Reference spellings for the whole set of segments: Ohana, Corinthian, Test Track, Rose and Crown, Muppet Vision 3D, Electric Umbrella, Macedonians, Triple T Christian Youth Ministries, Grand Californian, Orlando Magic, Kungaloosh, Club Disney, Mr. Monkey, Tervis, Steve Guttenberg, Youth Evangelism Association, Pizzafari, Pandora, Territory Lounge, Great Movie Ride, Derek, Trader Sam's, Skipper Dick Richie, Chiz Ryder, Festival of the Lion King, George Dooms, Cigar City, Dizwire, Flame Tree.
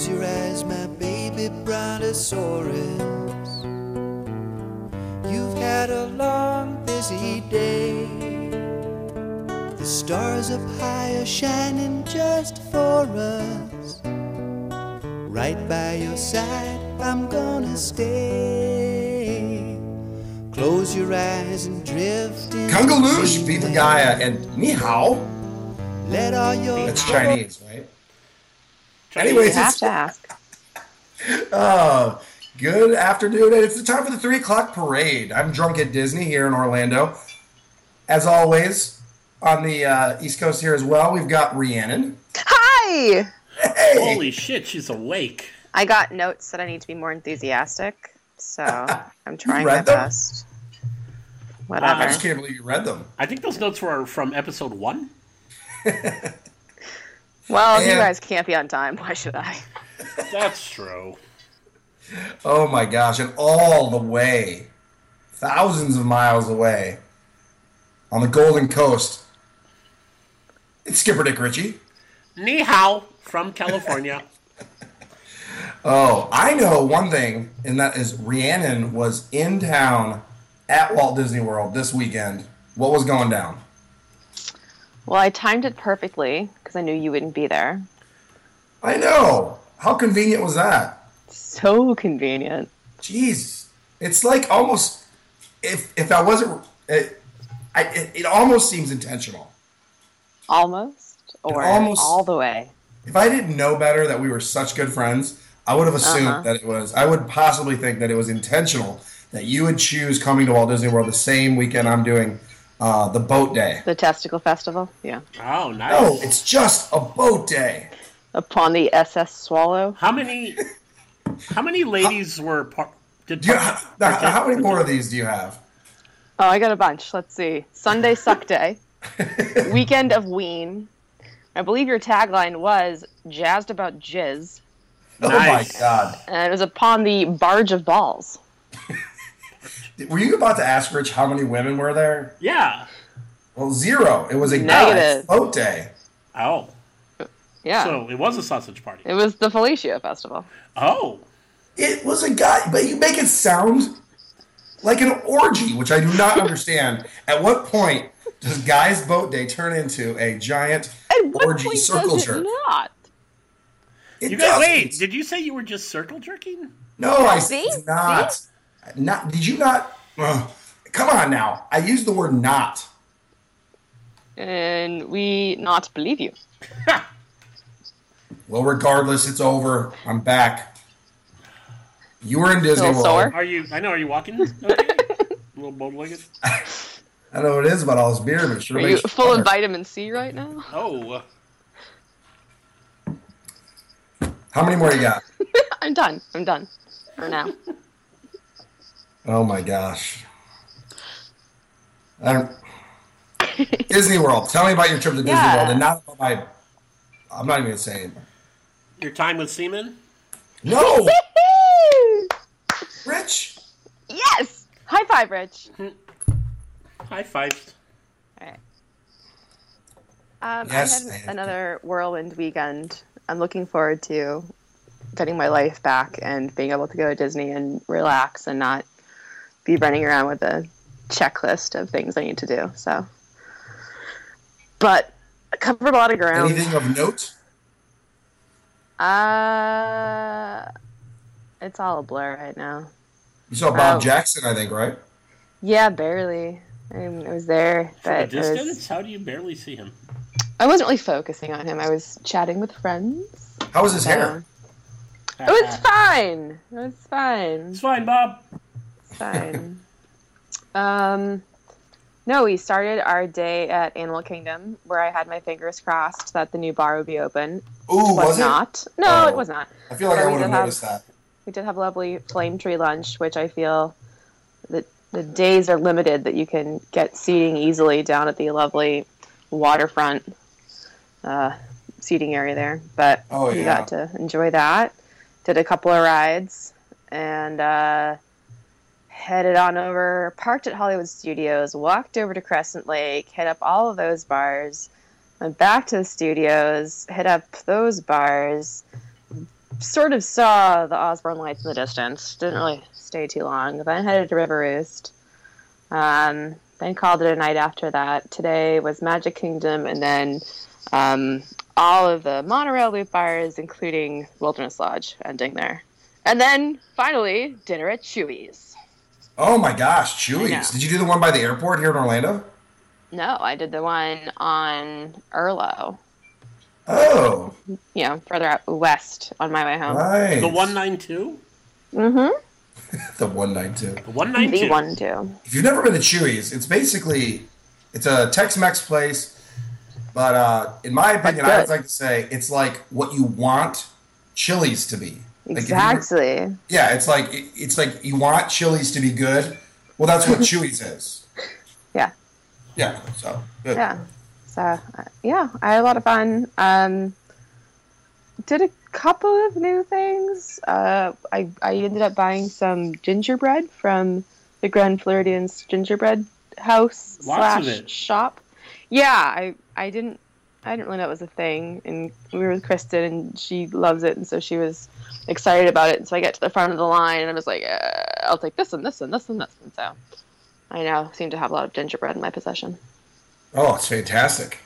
Close your eyes, my baby brontosaurus. You've had a long, busy day. The stars up high are shining just for us. Right by your side, I'm gonna stay. Close your eyes and drift in. Kungaloosh, Viva Gaia, and Ni Hao. Let all your. That's Chinese, right? Anyways, you have to ask. Oh, good afternoon. And it's the time for the 3 o'clock parade. I'm Drunk at Disney here in Orlando. As always, on the East Coast here as well, we've got Rhiannon. Hi! Hey! Holy shit, she's awake. I got notes that I need to be more enthusiastic, so I'm trying my best. Whatever. I just can't believe you read them. I think those notes were from episode 1. Well, you guys can't be on time. Why should I? That's true. Oh, my gosh. And all the way, thousands of miles away, on the Golden Coast, it's Skipper Dick Richie. Ni hao from California. Oh, I know one thing, and that is Rhiannon was in town at Walt Disney World this weekend. What was going down? Well, I timed it perfectly because I knew you wouldn't be there. I know. How convenient was that? So convenient. Jeez, it's like almost if I wasn't, it almost seems intentional. Almost or almost, all the way. If I didn't know better that we were such good friends, I would have assumed that it was. I would possibly think that it was intentional that you would choose coming to Walt Disney World the same weekend I'm doing. The boat day. The testicle festival, yeah. Oh, nice. No, it's just a boat day. Upon the SS Swallow. How many ladies were... how many more of these do you have? Oh, I got a bunch. Let's see. Sunday Suck Day. Weekend of Ween. I believe your tagline was, jazzed about jizz. Oh, nice. My God. And it was upon the barge of balls. Were you about to ask, Rich, how many women were there? Yeah. Well, 0. It was a negative boat day. Oh. Yeah. So it was a sausage party. It was the Felicia Festival. Oh. It was a guy, but you make it sound like an orgy, which I do not understand. At what point does guys' boat day turn into a giant orgy circle jerk? At what point does it not? It doesn't. Wait, did you say you were just circle jerking? No, I did not. See? Not did you not? Come on now! I used the word "not," and we not believe you. Well, regardless, it's over. I'm back. You were in Disney World. Sore. Are you? I know. Are you walking? Okay. A little bold-legged. I don't know what it is about all this beer, but sure. Are you full of vitamin C right now? Oh. How many more you got? I'm done. I'm done for now. Oh my gosh. Disney World. Tell me about your trip to Disney World and not about my. I'm not even going to say it. Your time with semen? No! Rich? Yes! High five, Rich. High five. All right. Yes, I had another whirlwind weekend. I'm looking forward to getting my life back and being able to go to Disney and relax and not be running around with a checklist of things I need to do. So, but I covered a lot of ground. Anything of note? It's all a blur right now. You saw Bob Jackson, I think, right? Yeah, barely. I was there. From a distance? How do you barely see him? I wasn't really focusing on him. I was chatting with friends. How was his hair? It was fine. It was fine. It's fine, Bob. Fine. No, we started our day at Animal Kingdom, where I had my fingers crossed that the new bar would be open. Ooh, was it? Not. No, it was not. I feel like I would have noticed that. We did have a lovely Flame Tree lunch, which I feel that the days are limited that you can get seating easily down at the lovely waterfront seating area there. But we got to enjoy that. Did a couple of rides and headed on over, parked at Hollywood Studios, walked over to Crescent Lake, hit up all of those bars, went back to the studios, hit up those bars, sort of saw the Osborne lights in the distance. Didn't really stay too long. Then headed to River Roost. Then called it a night after that. Today was Magic Kingdom, and then all of the monorail loop bars, including Wilderness Lodge, ending there. And then, finally, dinner at Chuy's. Oh my gosh, Chuy's. Did you do the one by the airport here in Orlando? No, I did the one on Erlo. Oh. You know, further out west on my way home. Nice. The 192? Mm-hmm. The 192. The 192. The 192. If you've never been to Chuy's, it's basically, it's a Tex-Mex place, but in my opinion, I would like to say, it's like what you want Chili's to be. Like exactly. Yeah, it's like you want Chili's to be good. Well, that's what Chuy's is. Yeah. Yeah, so good. Yeah. So, I had a lot of fun. Did a couple of new things. I ended up buying some gingerbread from the Grand Floridian's gingerbread house /shop. Yeah, I didn't really know it was a thing, and we were with Kristen, and she loves it, and so she was excited about it. And so I get to the front of the line, and I was like, I'll take this and this and this and this. And so I now seem to have a lot of gingerbread in my possession. Oh, it's fantastic.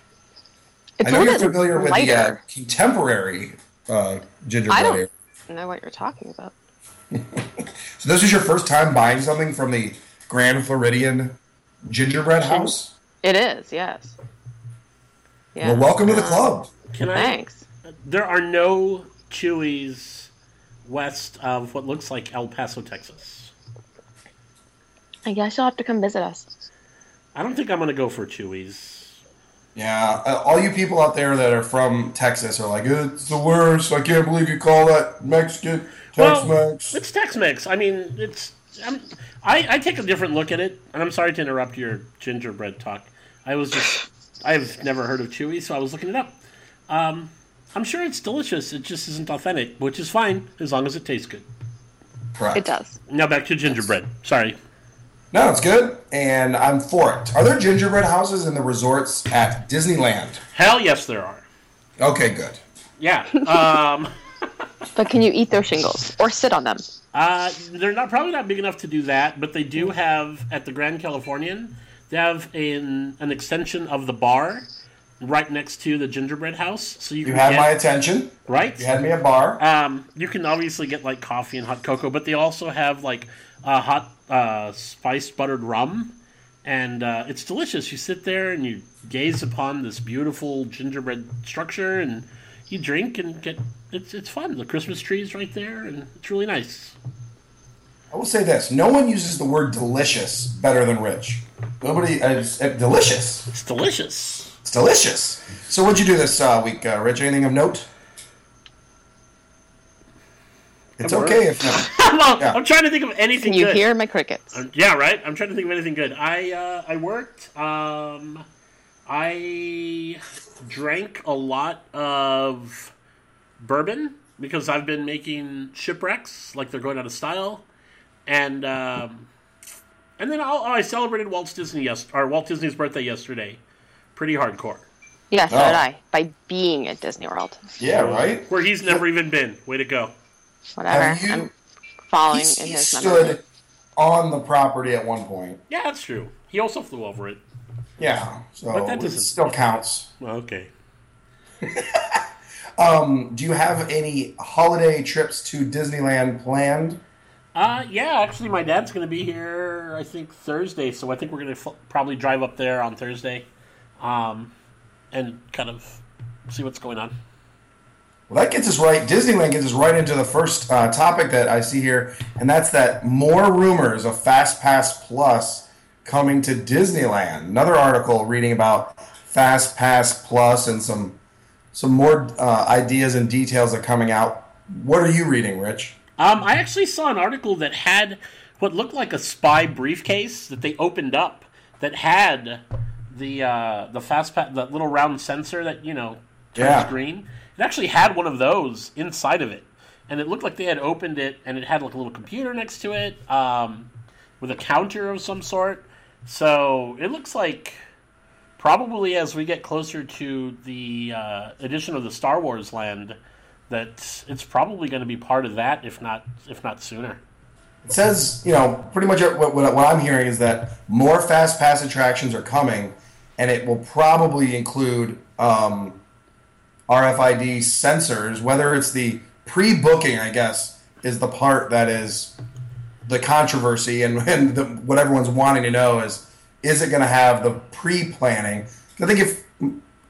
I know you're familiar with the contemporary gingerbread. I don't know what you're talking about. So this is your first time buying something from the Grand Floridian gingerbread house? It is, yes. Yeah. Well, welcome to the club. Thanks. There are no Chuy's west of what looks like El Paso, Texas. I guess you'll have to come visit us. I don't think I'm going to go for Chuy's. Yeah, all you people out there that are from Texas are like, it's the worst. I can't believe you call that Mexican Tex-Mex. Well, it's Tex-Mex. I mean, I take a different look at it, and I'm sorry to interrupt your gingerbread talk. I've never heard of Chuy's, so I was looking it up. I'm sure it's delicious. It just isn't authentic, which is fine as long as it tastes good. Correct. It does. Now back to gingerbread. Sorry. No, it's good, and I'm for it. Are there gingerbread houses in the resorts at Disneyland? Hell yes, there are. Okay, good. Yeah. But can you eat their shingles or sit on them? They're probably not big enough to do that, but they do have, at the Grand Californian, they have an extension of the bar right next to the gingerbread house. So you had my attention. Right? You had me at bar. You can obviously get like coffee and hot cocoa, but they also have like hot spiced buttered rum. And it's delicious. You sit there and you gaze upon this beautiful gingerbread structure and you drink and it's fun. The Christmas tree is right there and it's really nice. I will say this. No one uses the word delicious better than Rich. Nobody. Delicious. It's delicious. It's delicious. So what'd you do this week, Rich? Anything of note? It's okay if not. Well, yeah. I'm trying to think of anything good. Can you hear my crickets? Yeah, right? I'm trying to think of anything good. I worked. I drank a lot of bourbon because I've been making shipwrecks like they're going out of style. And then I celebrated Walt Disney's birthday yesterday, pretty hardcore. Yeah, so did I, by being at Disney World. Yeah, right. Where he's never even been. Way to go. Whatever. I'm following in his memory. He stood on the property at one point. Yeah, that's true. He also flew over it. Yeah, so but that still counts. Okay. Do you have any holiday trips to Disneyland planned? Yeah, actually, my dad's going to be here, I think, Thursday, so I think we're going to probably drive up there on Thursday and kind of see what's going on. Well, that gets us right. Disneyland gets us right into the first topic that I see here, and that's that more rumors of FastPass Plus coming to Disneyland. Another article reading about FastPass Plus and some more ideas and details are coming out. What are you reading, Rich? I actually saw an article that had what looked like a spy briefcase that they opened up that had the FastPass, that little round sensor that, you know, turns green. It actually had one of those inside of it, and it looked like they had opened it, and it had like a little computer next to it with a counter of some sort. So it looks like probably as we get closer to the addition of the Star Wars Land, that it's probably going to be part of that, if not sooner. It says, you know, pretty much what I'm hearing is that more Fast Pass attractions are coming, and it will probably include RFID sensors. Whether it's the pre-booking, I guess, is the part that is the controversy, and what everyone's wanting to know is it going to have the pre-planning? I think if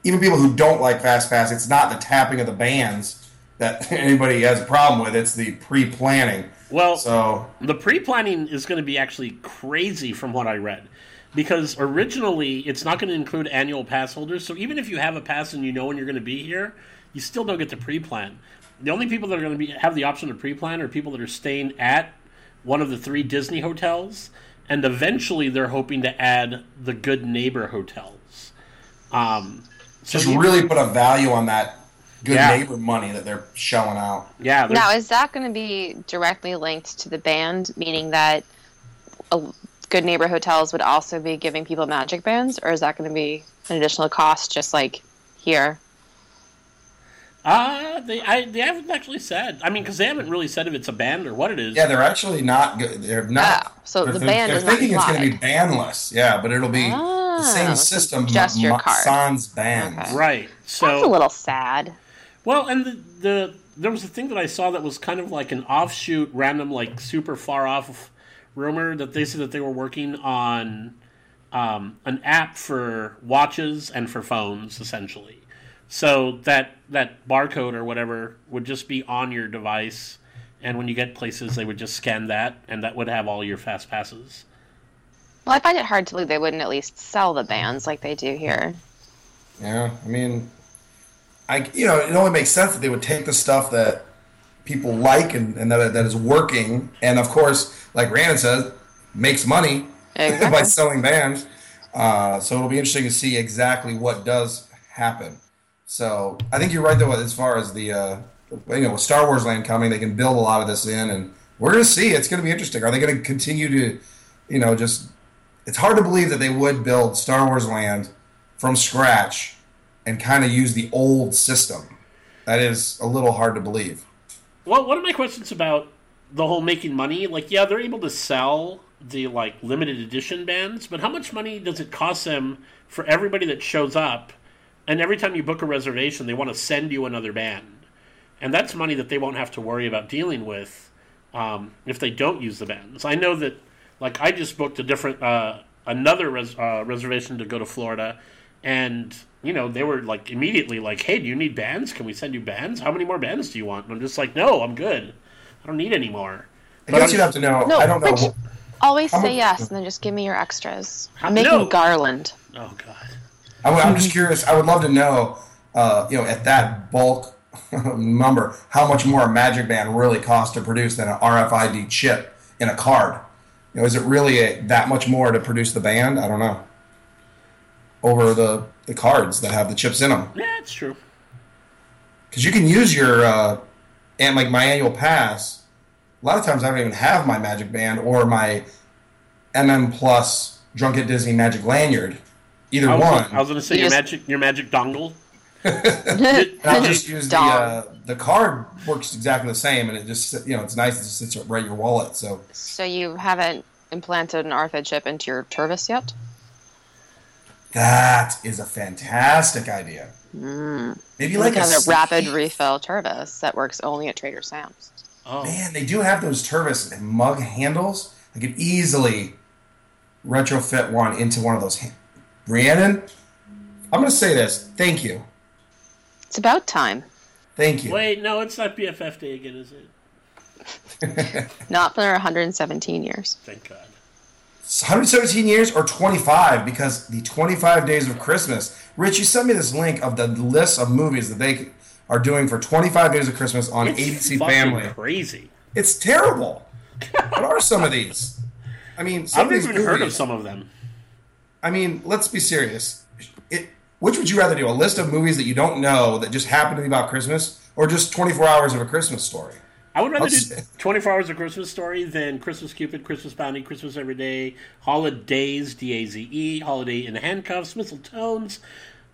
even people who don't like Fast Pass, it's not the tapping of the bands that anybody has a problem with. It's the pre-planning. Well, so the pre-planning is going to be actually crazy from what I read, because originally it's not going to include annual pass holders. So even if you have a pass and you know when you're going to be here, you still don't get to pre-plan. The only people that are going to have the option to pre-plan are people that are staying at one of the three Disney hotels, and eventually they're hoping to add the Good Neighbor hotels. Just really put a value on that Good Neighbor money that they're shelling out. Yeah. Now, is that going to be directly linked to the band, meaning that Good Neighbor hotels would also be giving people magic bands, or is that going to be an additional cost just like here? They haven't actually said. I mean, because they haven't really said if it's a band or what it is. Yeah, they're actually not good. They're not. Oh, so the band is not. They're thinking it's going to be bandless. Yeah, but it'll be the same system. Just your card. Sans bands. Okay. Right. So that's a little sad. Well, and the there was a thing that I saw that was kind of like an offshoot, random, like super far off rumor that they said that they were working on an app for watches and for phones, essentially. So that barcode or whatever would just be on your device, and when you get places, they would just scan that, and that would have all your fast passes. Well, I find it hard to believe they wouldn't at least sell the bands like they do here. Yeah, I mean, it only makes sense that they would take the stuff that people like and that is working, and of course, like Rhiannon says, makes money by selling bands. So it'll be interesting to see exactly what does happen. So I think you're right, though, as far as the with Star Wars Land coming, they can build a lot of this in, and we're going to see. It's going to be interesting. Are they going to continue to, it's hard to believe that they would build Star Wars Land from scratch and kind of use the old system. That is a little hard to believe. Well, one of my questions about the whole making money, like, yeah, they're able to sell the, like, limited edition bands, but how much money does it cost them for everybody that shows up? And every time you book a reservation, they want to send you another band. And that's money that they won't have to worry about dealing with if they don't use the bands. I know that, like, I just booked a different reservation to go to Florida. And, they were, like, immediately like, hey, do you need bands? Can we send you bands? How many more bands do you want? And I'm just like, no, I'm good. I don't need any more. But I guess you'd have to know. No, I don't know. Always say yes, and then just give me your extras. I'm making garland. Oh, God. I'm just curious. I would love to know, at that bulk number, how much more a magic band really costs to produce than an RFID chip in a card. Is it really that much more to produce the band? I don't know. Over the cards that have the chips in them. Yeah, it's true. Because you can use your and like my annual pass. A lot of times I don't even have my magic band or my Plus Drunk at Disney magic lanyard. Either one. I was going to say your magic dongle. I'll just use the card works exactly the same, and it just it's nice. It just sits right in your wallet. So you haven't implanted an RFID chip into your Tervis yet? That is a fantastic idea. Mm. Maybe like a rapid refill Tervis that works only at Trader Sam's. Oh man, they do have those Tervis and mug handles. I could easily retrofit one into one of those handles. Rhiannon, I'm going to say this. Thank you. It's about time. Thank you. Wait, no, it's not BFF Day again, is it? Not for 117 years. Thank God. It's 117 years or 25, because the 25 days of Christmas. Rich, you sent me this link of the list of movies that they are doing for 25 days of Christmas on ABC Family. It's crazy. It's terrible. What are some of these? I mean, I've never even heard of some of them. I mean, let's be serious. Which would you rather do? A list of movies that you don't know that just happen to be about Christmas, or just 24 Hours of a Christmas Story? I would rather do 24 Hours of a Christmas Story than Christmas Cupid, Christmas Bounty, Christmas Everyday, Holidays, D-A-Z-E, Holiday in Handcuffs, Mistletones,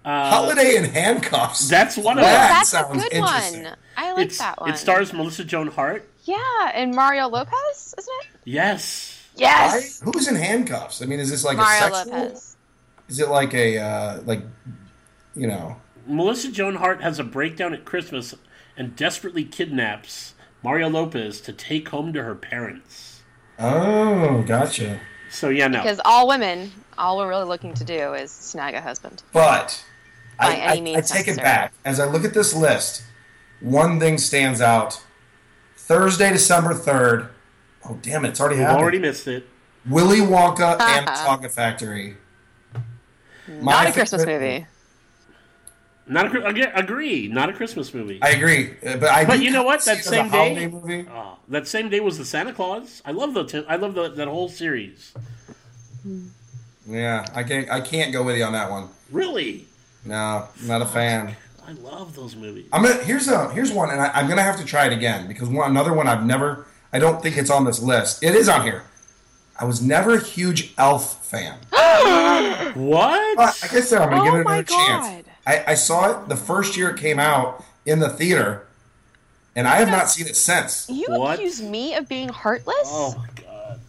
Holiday in Handcuffs. That's one of them. That sounds interesting. One. I like that one. It stars Melissa Joan Hart. Yeah, and Mario Lopez, isn't it? Yes. Yes. Who's in handcuffs? I mean, is this like Mario a sexual? Lopez. Is it like a you know? Melissa Joan Hart has a breakdown at Christmas and desperately kidnaps Mario Lopez to take home to her parents. Oh, gotcha. So, yeah, no. Because all women, all we're really looking to do is snag a husband. But I take it back. As I look at this list, one thing stands out. Thursday, December 3rd. Oh, damn it. It's already happened. Already missed it. Willy Wonka and the Chocolate Factory. Not a Christmas movie. Not a Christmas movie. I agree, but you know what? That same day, movie. Oh, that same day was the Santa Claus. I love that whole series. Yeah, I can't go with you on that one. Really? No, not a fan. I love those movies. Here's one, and I'm gonna have to try it again because another one I don't think it's on this list. It is on here. I was never a huge Elf fan. What? But I guess I'm gonna give it another chance. I saw it the first year it came out in the theater, and I have not seen it since. You accuse me of being heartless? Oh, my God.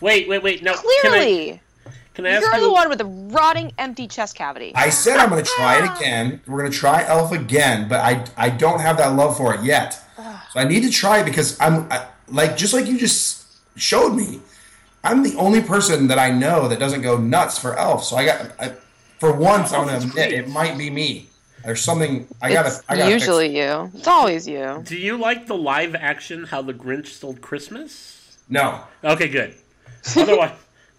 Wait. No, clearly. Can I ask you're the one with the rotting, empty chest cavity. I said I'm going to try it again. We're going to try Elf again, but I don't have that love for it yet. So I need to try it because like you just showed me, I'm the only person that I know that doesn't go nuts for Elf. So for once, I'm going to admit it might be me. There's something I gotta usually fix it. You. It's always you. Do you like the live action How the Grinch Stole Christmas? No. Okay, good. Otherwise,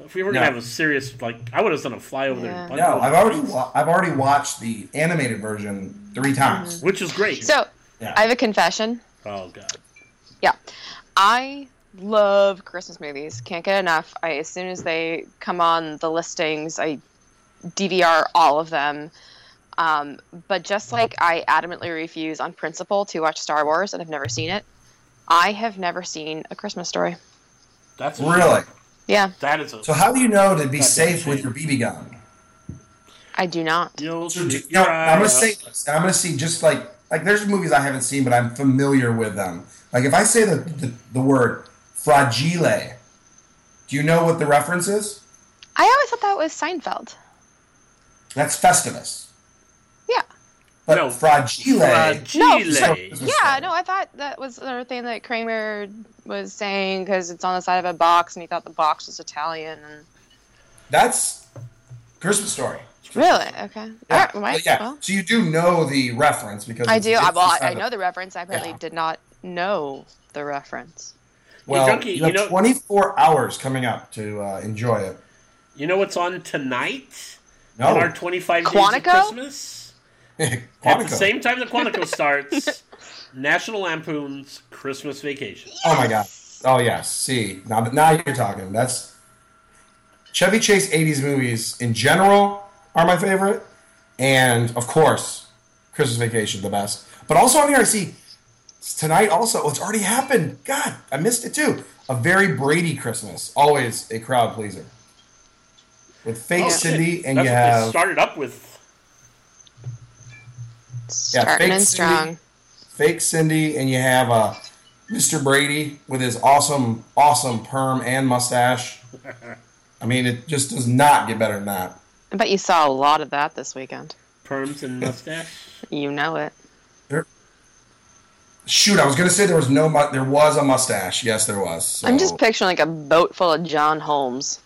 if we were going to have a serious I would have done a flyover. Yeah. And no, I've already watched the animated version 3 times, which is great. So I have a confession. Oh God. Yeah, I love Christmas movies. Can't get enough. As soon as they come on the listings, I DVR all of them, but just like I adamantly refuse on principle to watch Star Wars and have never seen it, I have never seen A Christmas Story. That's really? Yeah. That is. So how do you know to be safe with your BB gun? I do not. I'm going to say this, and I'm going to see just like there's movies I haven't seen, but I'm familiar with them. Like if I say the word fragile, do you know what the reference is? I always thought that was Seinfeld. That's Festivus. Yeah. But no. Fragile. No, I thought that was the thing that Kramer was saying because it's on the side of a box and he thought the box was Italian. And... That's Christmas Story. Really? Okay. Yeah. All right, so you do know the reference because... I do. I know the reference. I apparently did not know the reference. Well, hey, Junkie, you have 24 hours coming up to enjoy it. You know what's on tonight? No. On our 25 Quantico? Days of Christmas? At the same time that Quantico starts, National Lampoon's Christmas Vacation. Yes! Oh, my God. Oh, yes. See, now you're talking. That's Chevy Chase 80s movies in general are my favorite. And, of course, Christmas Vacation, the best. But also on here, I see tonight also, it's already happened. God, I missed it, too. A Very Brady Christmas. Always a crowd pleaser. With Fake Cindy, and that's you have... That's what they started up with. Starting strong. Fake Cindy, and you have Mr. Brady with his awesome, awesome perm and mustache. I mean, it just does not get better than that. I bet you saw a lot of that this weekend. Perms and mustache? You know it. Shoot, I was going to say there was a mustache. Yes, there was. So. I'm just picturing like a boat full of John Holmes.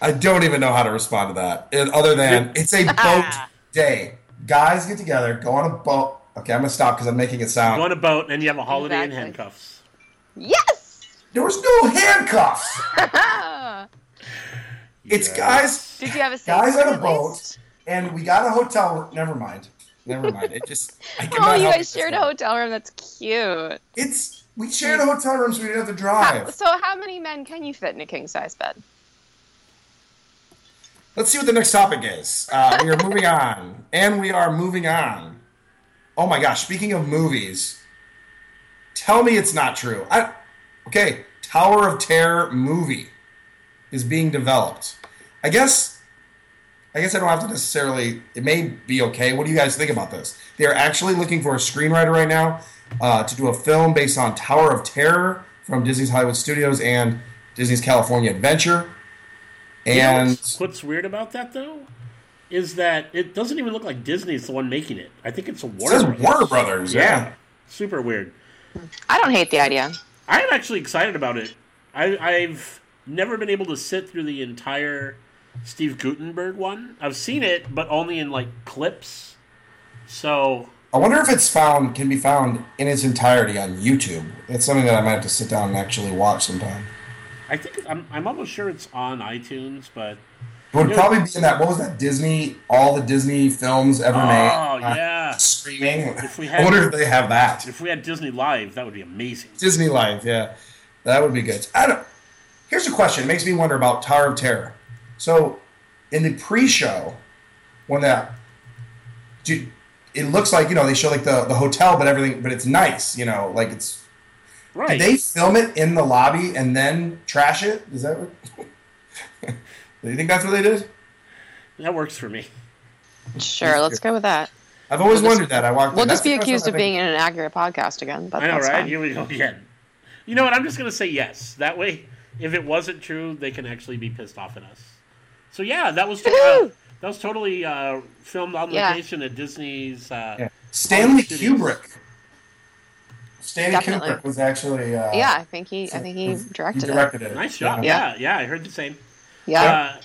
I don't even know how to respond to that. Other than it's a boat day. Guys get together, go on a boat. Okay, I'm gonna stop because I'm making it sound. Go on a boat and you have a holiday in handcuffs. Yes. There was no handcuffs. It's guys. Did you have guys on a boat? And we got a hotel room. Never mind. It just. You guys shared a hotel room. That's cute. We shared a hotel room so we didn't have to drive. So how many men can you fit in a king-size bed? Let's see what the next topic is. We are moving on. And we are moving on. Oh, my gosh. Speaking of movies, tell me it's not true. Tower of Terror movie is being developed. I guess I guess I don't have to necessarily, it may be okay. What do you guys think about this? They are actually looking for a screenwriter right now to do a film based on Tower of Terror from Disney's Hollywood Studios and Disney's California Adventure. And what's weird about that, though, is that it doesn't even look like Disney's the one making it. I think it's Warner Brothers. Yeah. Super weird. I don't hate the idea. I'm actually excited about it. I've never been able to sit through the entire Steve Guttenberg one. I've seen it, but only in like clips. So I wonder if it's can be found in its entirety on YouTube. It's something that I might have to sit down and actually watch sometime. I think I'm almost sure it's on iTunes, but it would probably be in that. What was that Disney? All the Disney films ever made. Oh yeah, streaming. I wonder if they have that. If we had Disney Live, that would be amazing. Disney Live, yeah, that would be good. Here's a question. It makes me wonder about Tower of Terror. So, in the pre-show, when it looks like they show like the hotel, but everything, but it's nice, like it's. Right. Did they film it in the lobby and then trash it? Is that what... Do you think that's what they did? That works for me. Sure, let's go with that. I've always wondered that. I walked. We'll just be accused of being an inaccurate podcast again. But I know, right? Here we go again. You know what? I'm just going to say yes. That way, if it wasn't true, they can actually be pissed off at us. So yeah, that was totally filmed on location at Disney's. Stanley Kubrick. Stanley Kubrick was actually. I think he directed it. He directed it. Nice job. Yeah, I heard the same. Yeah,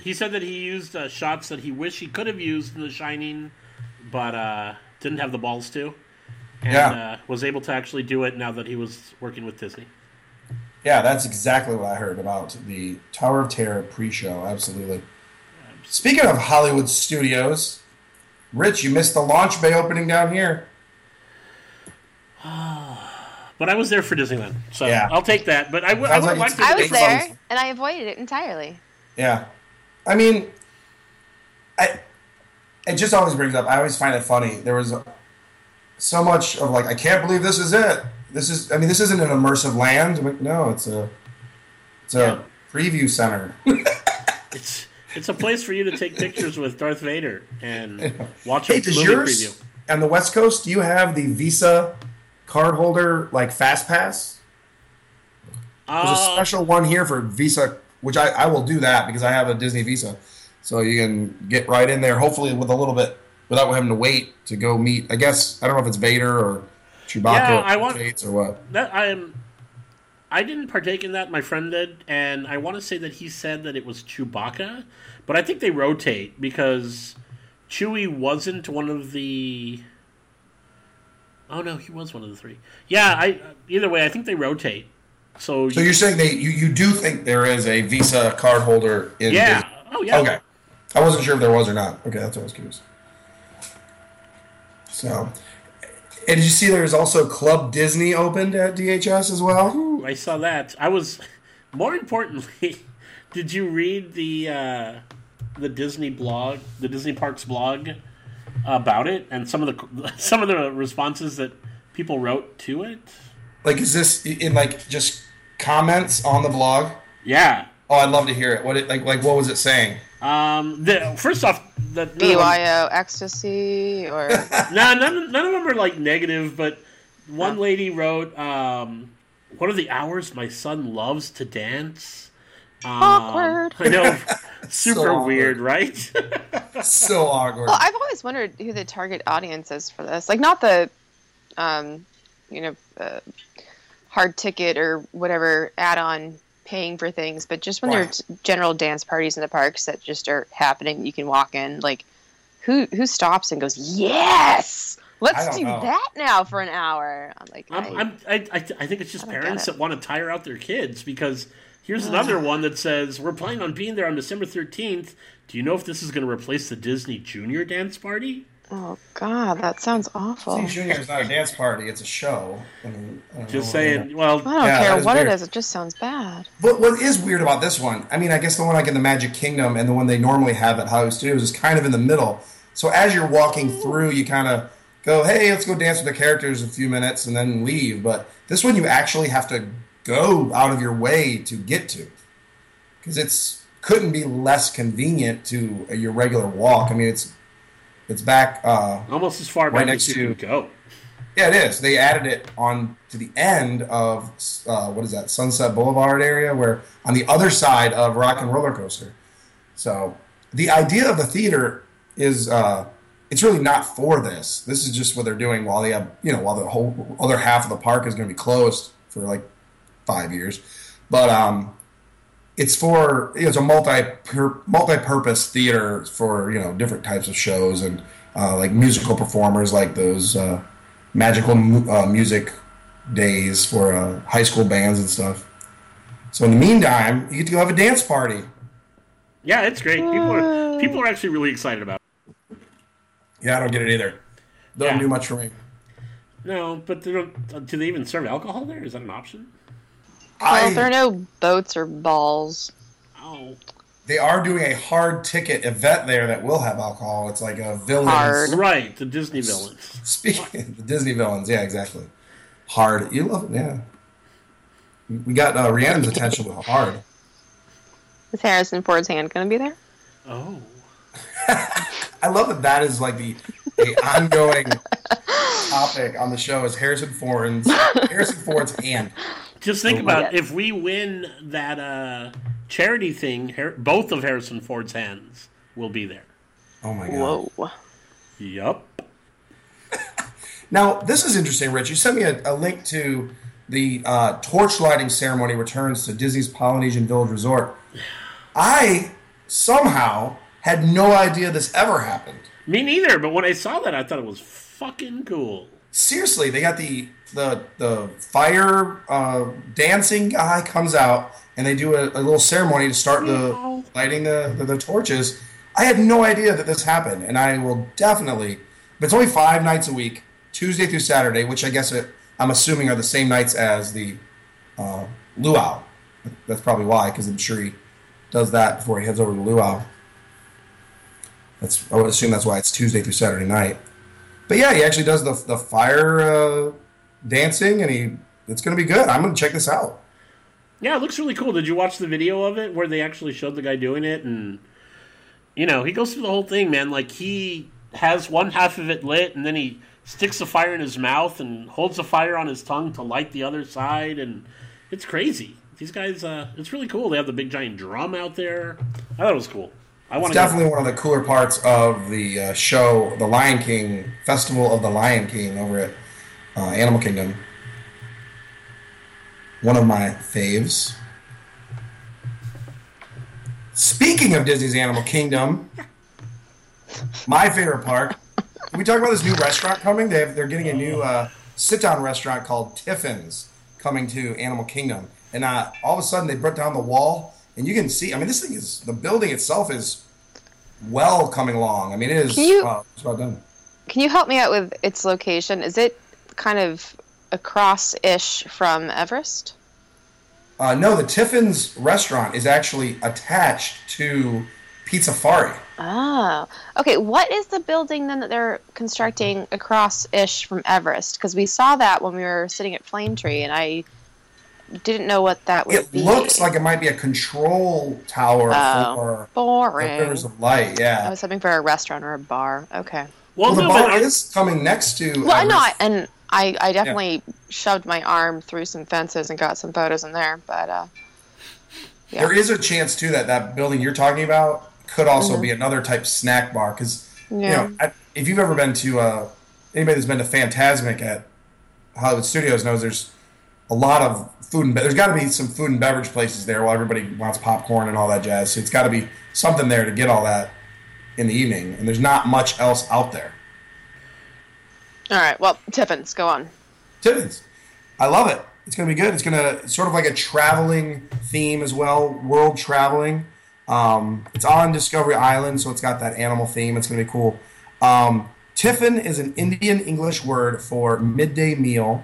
He said that he used shots that he wished he could have used in The Shining, but didn't have the balls to, and was able to actually do it now that he was working with Disney. Yeah, that's exactly what I heard about the Tower of Terror pre-show. Absolutely. Speaking of Hollywood Studios, Rich, you missed the launch bay opening down here. But I was there for Disneyland, so I'll take that. But I would like to. I was there, and I avoided it entirely. Yeah, I mean, it just always brings up. I always find it funny. There was so much of I can't believe this is it. This isn't an immersive land. Like, no, it's a preview center. It's a place for you to take pictures with Darth Vader and watch a movie preview. On the West Coast, do you have the Visa cardholder fast pass? There's a special one here for Visa, which I will do that because I have a Disney Visa, so you can get right in there. Hopefully, with a little bit without having to wait to go meet. I guess I don't know if it's Vader or Chewbacca or what. I didn't partake in that. My friend did, and I want to say that he said that it was Chewbacca, but I think they rotate because Chewie wasn't one of the. Oh no, he was one of the three. Yeah, either way, I think they rotate. So you're saying you do think there is a Visa cardholder in? Yeah. Disney. Oh yeah. Okay. I wasn't sure if there was or not. Okay, that's what I was curious. So, and did you see there's also Club Disney opened at DHS as well? Ooh, I saw that. I was more importantly, did you read the Disney blog, the Disney Parks blog? About it and some of the responses that people wrote to it. Is this in just comments on the blog? Yeah. Oh, I'd love to hear it. What what was it saying? First off, the BYO ecstasy or none of them are negative. But one lady wrote, "What are the hours my son loves to dance?" Awkward. I know. Super so weird, right? So awkward. Well, I've always wondered who the target audience is for this. Not the, hard ticket or whatever add-on paying for things, but just when there's general dance parties in the parks that just are happening, you can walk in. Who stops and goes, yes, let's do that now for an hour? I think it's just parents that want to tire out their kids because. Here's another one that says, we're planning on being there on December 13th. Do you know if this is going to replace the Disney Junior dance party? Oh, God, that sounds awful. Disney Junior is not a dance party. It's a show. I don't care what it is. It just sounds bad. But what is weird about this one, I guess the one in the Magic Kingdom and the one they normally have at Hollywood Studios is kind of in the middle. So as you're walking through, you kind of go, hey, let's go dance with the characters a few minutes and then leave. But this one you actually have to go out of your way to get to because it's couldn't be less convenient to your regular walk. I mean, it's back almost as far right back as you can go. Yeah, it is. They added it on to the end of what is that, Sunset Boulevard area, where on the other side of Rock and Roller Coaster. So the idea of the theater is it's really not for this. This is just what they're doing while they have, you know, while the whole other half of the park is going to be closed for like 5 years. But it's a multi-purpose theater for, you know, different types of shows and like musical performers, like those. Magical music days for high school bands and stuff. So in the meantime, you get to go have a dance party. Yeah, it's great. People are actually really excited about it. Yeah, I don't get it either. Doesn't do much for me. No, but do they even serve alcohol there? Is that an option? There are no boats or balls. Oh. They are doing a hard ticket event there that will have alcohol. It's like a villains. Hard. Right, the Disney villains. Speaking of the Disney villains, yeah, exactly. Hard. You love it, yeah. We got Rhiannon's attention with hard. Is Harrison Ford's hand going to be there? Oh. I love that is like the ongoing topic on the show is Harrison Ford's hand. Just think about if we win that... charity thing, both of Harrison Ford's hands will be there. Oh my God. Whoa. Yup. Now, this is interesting, Rich. You sent me a link to the torch lighting ceremony returns to Disney's Polynesian Village Resort. I somehow had no idea this ever happened. Me neither, but when I saw that, I thought it was fucking cool. Seriously, they got the fire dancing guy comes out, and they do a little ceremony to start lighting the torches. I had no idea that this happened, and I will definitely. But it's only 5 nights a week, Tuesday through Saturday, which I guess I'm assuming are the same nights as the luau. That's probably why, because I'm sure he does that before he heads over to luau. I would assume that's why it's Tuesday through Saturday night. But yeah, he actually does the fire dancing, and it's going to be good. I'm going to check this out. Yeah, it looks really cool. Did you watch the video of it where they actually showed the guy doing it? And, you know, he goes through the whole thing, man. Like, he has one half of it lit, and then he sticks the fire in his mouth and holds the fire on his tongue to light the other side. And it's crazy. These guys, it's really cool. They have the big giant drum out there. I thought it was cool. It's definitely one of the cooler parts of the show, The Lion King, Festival of the Lion King over at Animal Kingdom. One of my faves. Speaking of Disney's Animal Kingdom, my favorite park. Can we talk about this new restaurant coming? They're getting a new sit-down restaurant called Tiffins coming to Animal Kingdom. And all of a sudden, they broke down the wall. And you can see, I mean, this thing is, the building itself is well coming along. I mean, it is. It's about done. Can you help me out with its location? Is it kind of... across-ish from Everest? No, the Tiffins restaurant is actually attached to Pizzafari. Oh. Okay, what is the building then that they're constructing across-ish from Everest? Because we saw that when we were sitting at Flame Tree, and I didn't know what that would be. It looks like it might be a control tower for the Rivers of Light. Yeah. I was hoping for a restaurant or a bar. Okay. Well, the bar is coming next to Everest. I definitely shoved my arm through some fences and got some photos in there, but there is a chance too that building you're talking about could also be another type of snack bar because you know, if you've ever been to anybody that's been to Fantasmic at Hollywood Studios knows there's a lot of food and there's got to be some food and beverage places there while everybody wants popcorn and all that jazz. So it's got to be something there to get all that in the evening, and there's not much else out there. All right, well, Tiffins, go on. Tiffins. I love it. It's going to be good. It's going to sort of like a traveling theme as well, world traveling. It's on Discovery Island, so it's got that animal theme. It's going to be cool. Tiffin is an Indian English word for midday meal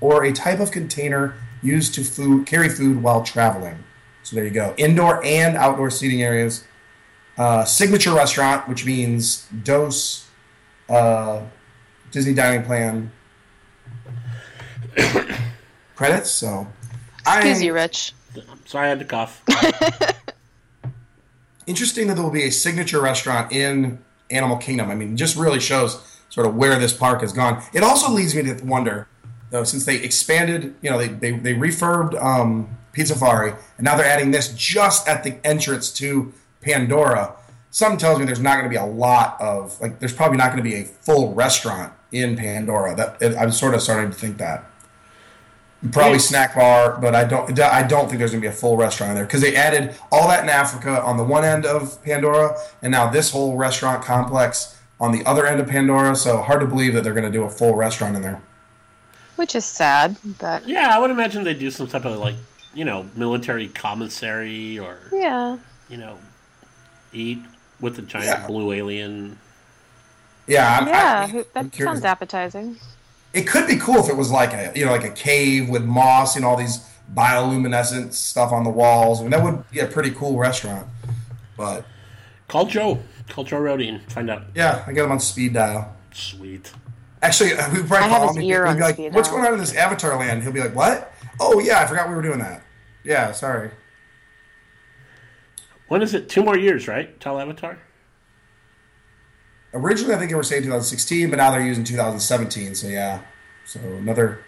or a type of container used to carry food while traveling. So there you go. Indoor and outdoor seating areas. Signature restaurant, which means dose... Disney dining plan credits. So, excuse you, Rich. I'm sorry, I had to cough. Interesting that there will be a signature restaurant in Animal Kingdom. I mean, it just really shows sort of where this park has gone. It also leads me to wonder, though, since they expanded, you know, they refurbed Pizzafari, and now they're adding this just at the entrance to Pandora. Something tells me there's not going to be a lot of, like, there's probably not going to be a full restaurant in Pandora. That I'm sort of starting to think that. Probably snack bar, but I don't think there's going to be a full restaurant in there because they added all that in Africa on the one end of Pandora, and now this whole restaurant complex on the other end of Pandora. So hard to believe that they're going to do a full restaurant in there, which is sad. But yeah, I would imagine they do some type of, like, you know, military commissary or you know, eat with a giant blue alien. Yeah, that sounds appetizing. It could be cool if it was like a, you know, like a cave with moss and all these bioluminescent stuff on the walls. I mean, that would be a pretty cool restaurant. But call Joe Rodine, find out. Yeah, I got him on speed dial. Sweet. Actually, we probably call him. He'll be like, "What's going on in this Avatar land?" He'll be like, "What? Oh yeah, I forgot we were doing that. Yeah, sorry." When is it? 2 more years, right? Till Avatar. Originally, I think they were saying 2016, but now they're using 2017. So yeah, so another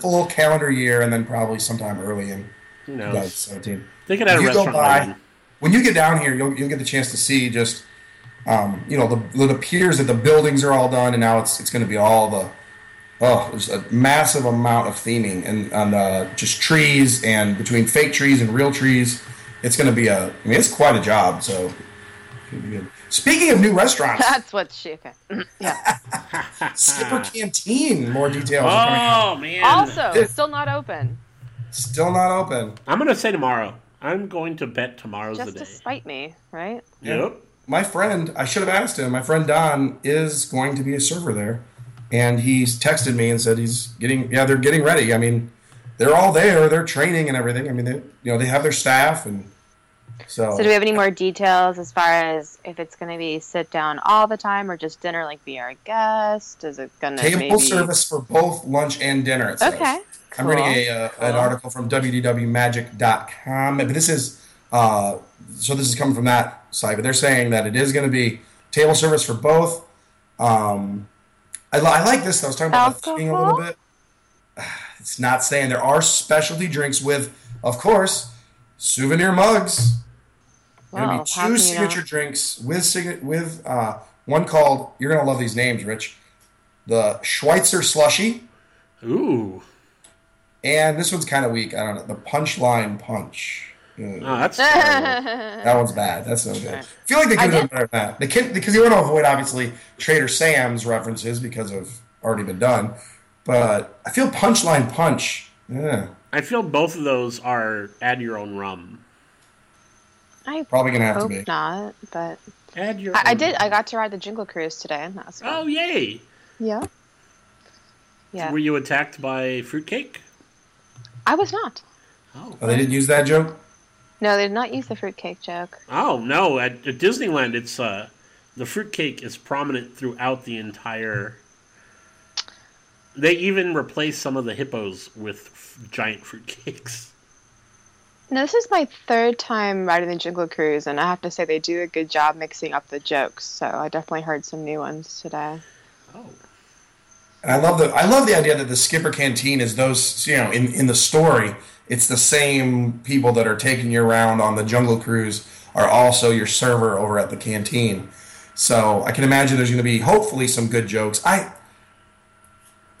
full calendar year, and then probably sometime early in 2017. They could have a restaurant line. When you get down here, you'll get the chance to see just you know, it appears that the buildings are all done, and now it's going to be all the there's a massive amount of theming and just trees, and between fake trees and real trees, it's going to be it's quite a job. So. Speaking of new restaurants, that's what's shaking. Yeah, Skipper Canteen. More details. Oh man! Also, still not open. I'm gonna say tomorrow. I'm going to bet tomorrow's the day. Just to spite me, right? Yep. My friend, I should have asked him. My friend Don is going to be a server there, and he's texted me and said he's getting. Yeah, they're getting ready. I mean, they're all there. They're training and everything. I mean, they have their staff and. So do we have any more details as far as if it's going to be sit down all the time or just dinner, like Be Our Guest? Is it going to be table service for both lunch and dinner? It says. Okay, cool. I'm reading an article from www.magic.com, but this is coming from that side. But they're saying that it is going to be table service for both. I like this. I was talking about the thing a little bit. It's not saying there are specialty drinks with, of course. Souvenir mugs. Wow, going to be 2 signature drinks with one called, you're going to love these names, Rich, the Schweitzer Slushy. Ooh. And this one's kind of weak. I don't know. The Punchline Punch. Oh, that's that one's bad. That's no good. I feel like they could have done better than that. They can't, because you want to avoid, obviously, Trader Sam's references because of already been done. But I feel Punchline Punch. Yeah. I feel both of those are add your own rum. I probably gonna have to be. Not, but add your. I did. Rum. I got to ride the Jungle Cruise today, and that was fun. Oh yay! Yeah. Yeah. So were you attacked by fruitcake? I was not. Oh, they didn't use that joke. No, they did not use the fruitcake joke. Oh no! At Disneyland, it's the fruitcake is prominent throughout the entire. They even replaced some of the hippos with giant fruitcakes. Now, this is my 3rd time riding the Jungle Cruise, and I have to say they do a good job mixing up the jokes. So I definitely heard some new ones today. Oh, and I love the idea that the Skipper Canteen is those, you know, in the story, it's the same people that are taking you around on the Jungle Cruise are also your server over at the canteen. So I can imagine there's going to be hopefully some good jokes.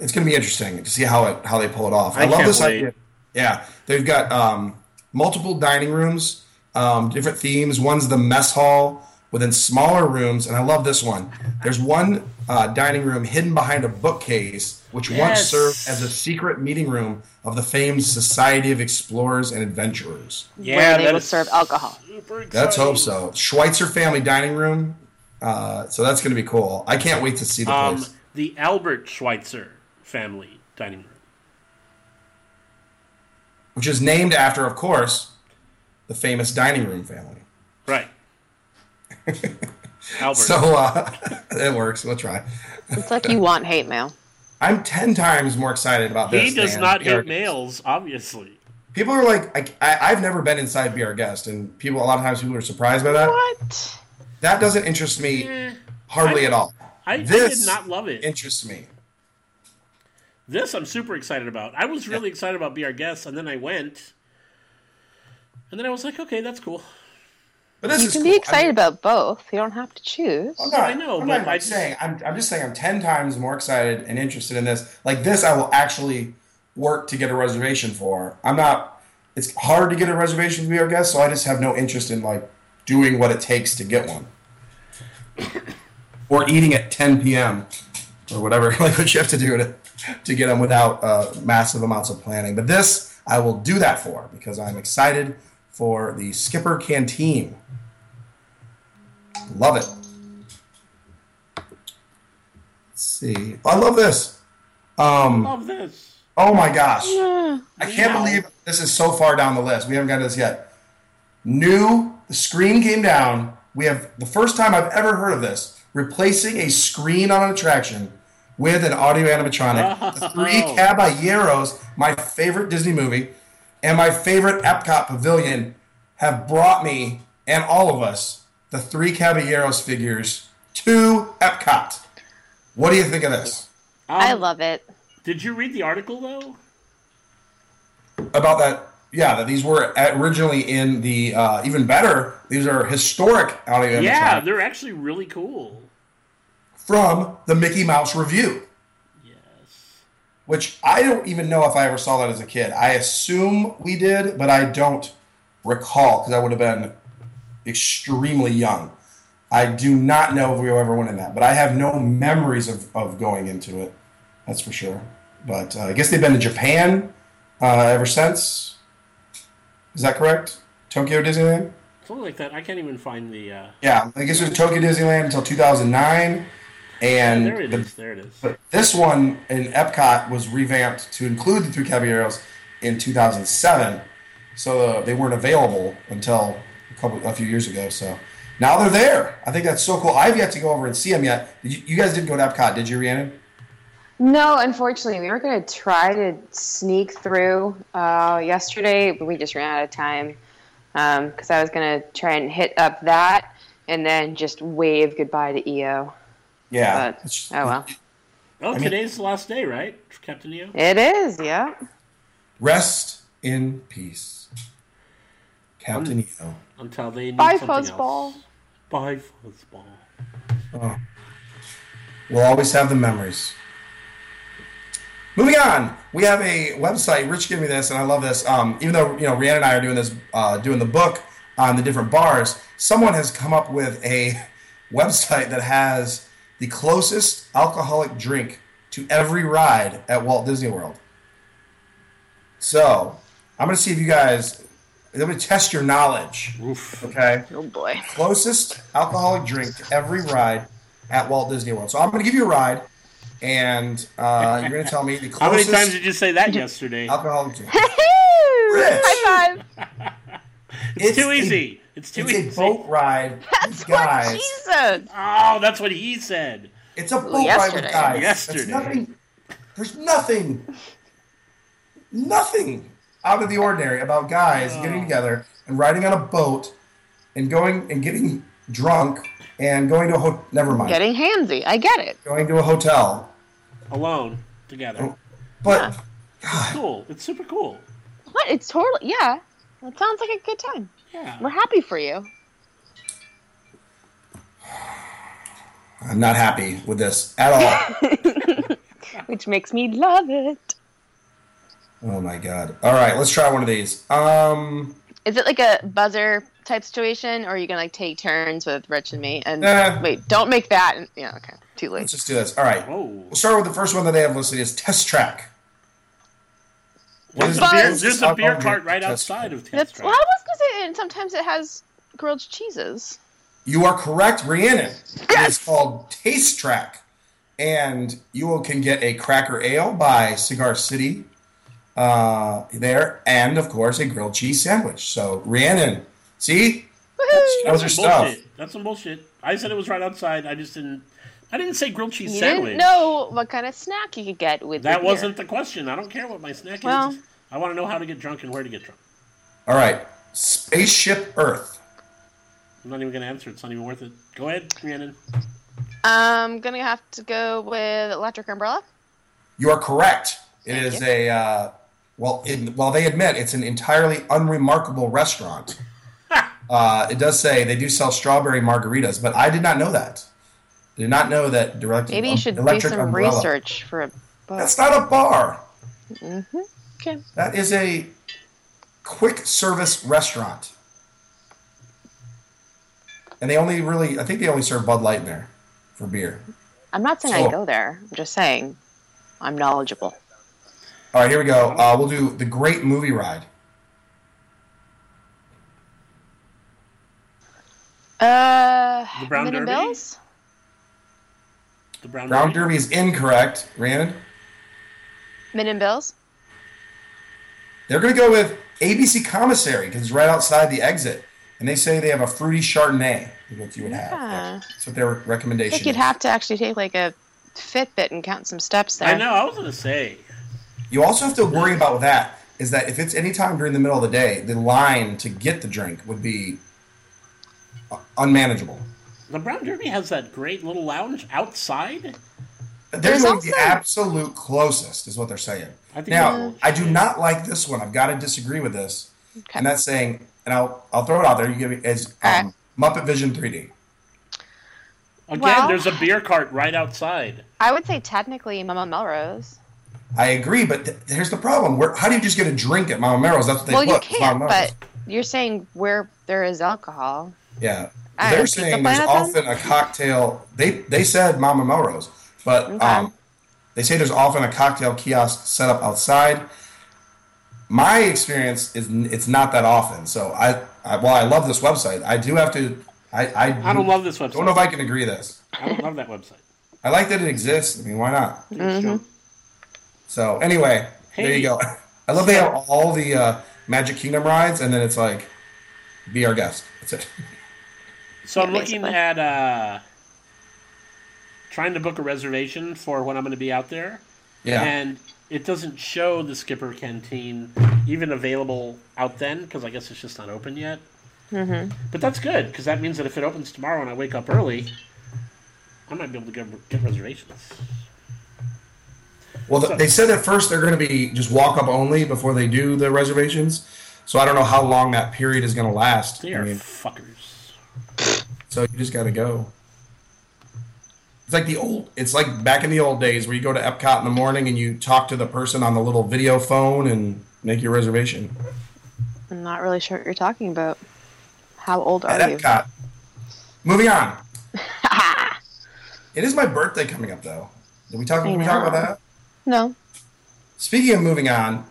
It's going to be interesting to see how they pull it off. I love this idea. Yeah, they've got multiple dining rooms, different themes. One's the mess hall within smaller rooms, and I love this one. There's one dining room hidden behind a bookcase, which once served as a secret meeting room of the famed Society of Explorers and Adventurers. Yeah, they will serve alcohol. Let's hope so. Schweitzer Family Dining Room. So that's going to be cool. I can't wait to see the place. The Albert Schweitzer Family Dining Room. Which is named after, of course, the famous dining room family. Right. Albert. So, it works. We'll try. It's like you want hate mail. I'm 10 times more excited about this. He does not hate mails, obviously. People are like, I've never been inside Be Our Guest, and a lot of times people are surprised by that. What? That doesn't interest me hardly at all. This did not love it. Interests me. This I'm super excited about. I was really excited about Be Our Guest, and then I went, and then I was like, okay, that's cool. But this you can be excited about both. You don't have to choose. Well, no, I know. I'm just saying I'm 10 times more excited and interested in this. Like this, I will actually work to get a reservation for. I'm not. It's hard to get a reservation to Be Our Guest, so I just have no interest in like doing what it takes to get one, or eating at 10 p.m. or whatever. Like what you have to do to get them without massive amounts of planning. But this, I will do that for because I'm excited for the Skipper Canteen. Love it. Let's see. I love this. Oh my gosh. Yeah. I can't believe this is so far down the list. We haven't got this yet. The screen came down. We have the first time I've ever heard of this. Replacing a screen on an attraction with an audio animatronic. Oh. The Three Caballeros, my favorite Disney movie, and my favorite Epcot pavilion have brought me, and all of us, the Three Caballeros figures to Epcot. What do you think of this? I love it. Did you read the article, though? About that? Yeah, that these were originally in the, even better, these are historic audio. Yeah, they're actually really cool. From the Mickey Mouse Review. Which I don't even know if I ever saw that as a kid. I assume we did, but I don't recall because I would have been extremely young. I do not know if we ever went in that, but I have no memories of going into it. That's for sure. But I guess they've been to Japan ever since. Is that correct? Tokyo Disneyland? Something like that. I can't even find the... Yeah, I guess it was Tokyo Disneyland until 2009. And there it is. There it is. But this one in Epcot was revamped to include the Three Caballeros in 2007, so they weren't available until a few years ago. So now they're there. I think that's so cool. I've yet to go over and see them yet. You guys didn't go to Epcot, did you, Rhiannon? No, unfortunately, we were going to try to sneak through yesterday, but we just ran out of time because I was going to try and hit up that and then just wave goodbye to EO. Yeah. But, well. Oh, today's the last day, right, Captain EO? It is, yeah. Rest in peace, Captain EO. Until they need something else. Bye, fuzzball. Oh. We'll always have the memories. Moving on, we have a website. Rich gave me this, and I love this. Even though Rhiannon and I are doing this, doing the book on the different bars, someone has come up with a website that has the closest alcoholic drink to every ride at Walt Disney World. So, I'm going to see if you guys... Let me test your knowledge. Oof. Okay? Oh, boy. Closest alcoholic drink to every ride at Walt Disney World. So, I'm going to give you a ride, and you're going to tell me the closest... How many times did you say that yesterday? Alcoholic drink. Rich! High five! It's too easy. It's a boat ride. That's guys. What she said. Oh, that's what he said. It's a boat ride with guys. There's nothing out of the ordinary about guys getting together and riding on a boat and going and getting drunk and going to a hotel. Never mind. Getting handsy. I get it. Going to a hotel. Alone. Together. But, God. It's cool. It's super cool. What? It's totally, yeah. It sounds like a good time. Yeah. We're happy for you. I'm not happy with this at all. Which makes me love it. Oh, my God. All right, let's try one of these. Is it like a buzzer type situation, or are you going to take turns with Rich and me? And wait, don't make that. Yeah, okay. Too late. Let's just do this. All right. Whoa. We'll start with the first one that they have listed is Test Track. There's a beer cart right outside of Test Track. Well, I was going to say, and sometimes it has grilled cheeses. You are correct, Rhiannon. Yes! It's called Taste Track. And you can get a cracker ale by Cigar City there. And, of course, a grilled cheese sandwich. So, Rhiannon, see? That was her stuff. That's some bullshit. I said it was right outside. I just didn't. I didn't say grilled cheese sandwich. You didn't know what kind of snack you could get with that. That wasn't the question. I don't care what my snack is. I want to know how to get drunk and where to get drunk. All right. Spaceship Earth. I'm not even going to answer. It's not even worth it. Go ahead, Rhiannon. I'm going to have to go with Electric Umbrella. You are correct. Well, they admit it's an entirely unremarkable restaurant. It does say they do sell strawberry margaritas, but I did not know that. I did not know that. Maybe you should do some research for a bar. That's not a bar. Mm-hmm. Okay. That is a quick service restaurant, and they only really—I think they only serve Bud Light in there for beer. I'm not saying I go there. I'm just saying I'm knowledgeable. All right, here we go. We'll do the Great Movie Ride. The Brown Derby. Bills? The Brown Derby is incorrect. Rhiannon? Min and Bills? They're going to go with ABC Commissary because it's right outside the exit. And they say they have a fruity Chardonnay, is what you would have. That's what their recommendation is. I think you'd have to actually take like a Fitbit and count some steps there. I know. I was going to say. You also have to worry about that is that if it's any time during the middle of the day, the line to get the drink would be unmanageable. The Brown Derby has that great little lounge outside. They're going to be absolute closest, is what they're saying. Now, I do not like this one. I've got to disagree with this. Okay. And that's saying, and I'll throw it out there. You give me as Muppet Vision 3D. Again, well, there's a beer cart right outside. I would say technically Mama Melrose. I agree, but here's the problem. How do you just get a drink at Mama Melrose? That's what they put. You can't, but you're saying where there is alcohol. Yeah. They're saying there's often a cocktail. They said Mama Melrose, but they say there's often a cocktail kiosk set up outside. My experience is it's not that often. So I love this website. I do have to. I don't love this website. Don't know if I can agree this. I don't love that website. I like that it exists. I mean, why not? Mm-hmm. So anyway, there you go. I love they have all the Magic Kingdom rides, and then it's like, be our guest. That's it. So I'm looking at trying to book a reservation for when I'm going to be out there. Yeah. And it doesn't show the Skipper Canteen even available out then, because I guess it's just not open yet. Mm-hmm. But that's good, because that means that if it opens tomorrow and I wake up early, I might be able to get reservations. Well, they said at first they're going to be just walk-up only before they do the reservations, so I don't know how long that period is going to last. They are fuckers. So you just got to go. It's like back in the old days where you go to Epcot in the morning and you talk to the person on the little video phone and make your reservation. I'm not really sure what you're talking about. How old are you? At Epcot. Moving on. It is my birthday coming up, though. Did we talk about that? No. Speaking of moving on,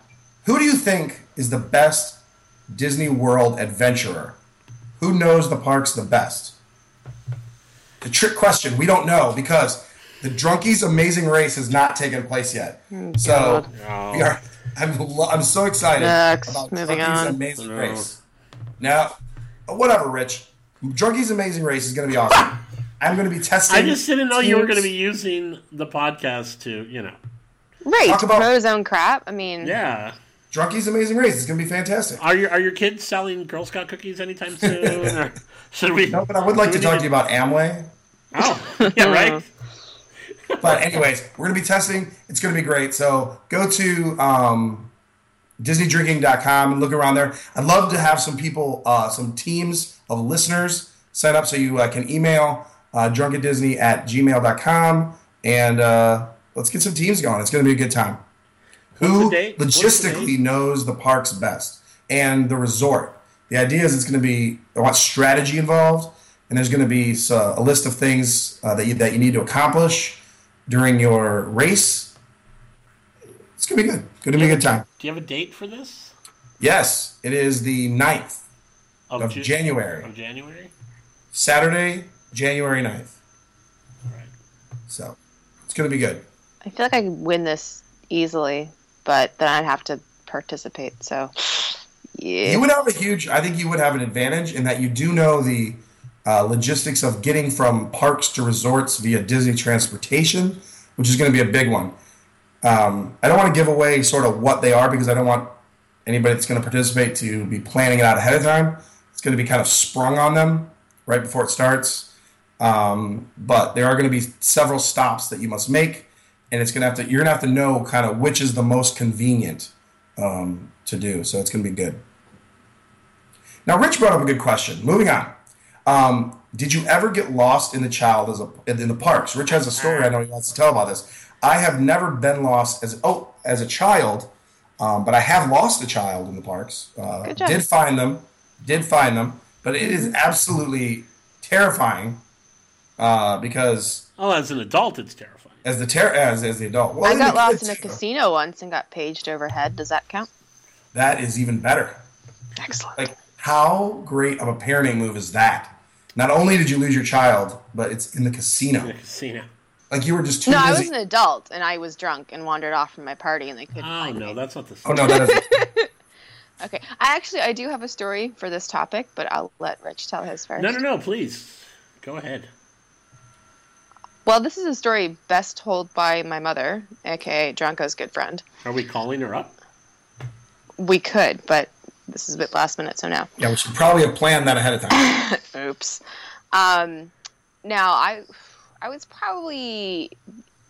who do you think is the best Disney World adventurer? Who knows the parks the best? The trick question, we don't know, because the Drunkies' Amazing Race has not taken place yet. Oh, so I'm so excited about Drunkies' Amazing Race. Now, whatever, Rich. Drunkies' Amazing Race is going to be awesome. I'm going to be testing. I just didn't know you were going to be using the podcast to, Right, talk about his own crap. I mean, yeah, Drunkies' Amazing Race is going to be fantastic. Are your kids selling Girl Scout cookies anytime soon? Or should we? No, but I would like to talk to you about Amway. Oh, yeah, right. But anyways, we're going to be testing. It's going to be great. So go to DisneyDrinking.com and look around there. I'd love to have some people, some teams of listeners set up so you can email drunkatdisney@gmail.com and. Let's get some teams going. It's going to be a good time. Who logistically knows the parks best and the resort? The idea is it's going to be a lot of strategy involved, and there's going to be a list of things that you need to accomplish during your race. It's going to be good. Going to be a good time. Do you have a date for this? Yes. It is the 9th of January. Of January? Saturday, January 9th. All right. So it's going to be good. I feel like I could win this easily, but then I'd have to participate. So, yeah. I think you would have an advantage in that you do know the logistics of getting from parks to resorts via Disney transportation, which is going to be a big one. I don't want to give away sort of what they are because I don't want anybody that's going to participate to be planning it out ahead of time. It's going to be kind of sprung on them right before it starts. But there are going to be several stops that you must make, and it's going to have to, you're going to have to know kind of which is the most convenient to do. So it's going to be good. Now, Rich brought up a good question. Moving on. Did you ever get lost in the child as in the parks? Rich has a story I know he wants to tell about this. I have never been lost as a child, but I have lost a child in the parks. Good job. Did find them, but it is absolutely terrifying because as an adult, it's terrifying. As the adult, well, I got lost in a casino once and got paged overhead. Does that count? That is even better. Excellent. Like, how great of a parenting move is that? Not only did you lose your child, but it's in the casino. Like, you were just too busy. I was an adult, and I was drunk and wandered off from my party, and they couldn't find me. That's not the story. Oh, no, that isn't. Okay. I do have a story for this topic, but I'll let Rich tell his first. No, please. Go ahead. Well, this is a story best told by my mother, a.k.a. Dronko's good friend. Are we calling her up? We could, but this is a bit last minute, so no. Yeah, we should probably have planned that ahead of time. Oops. Now, I was probably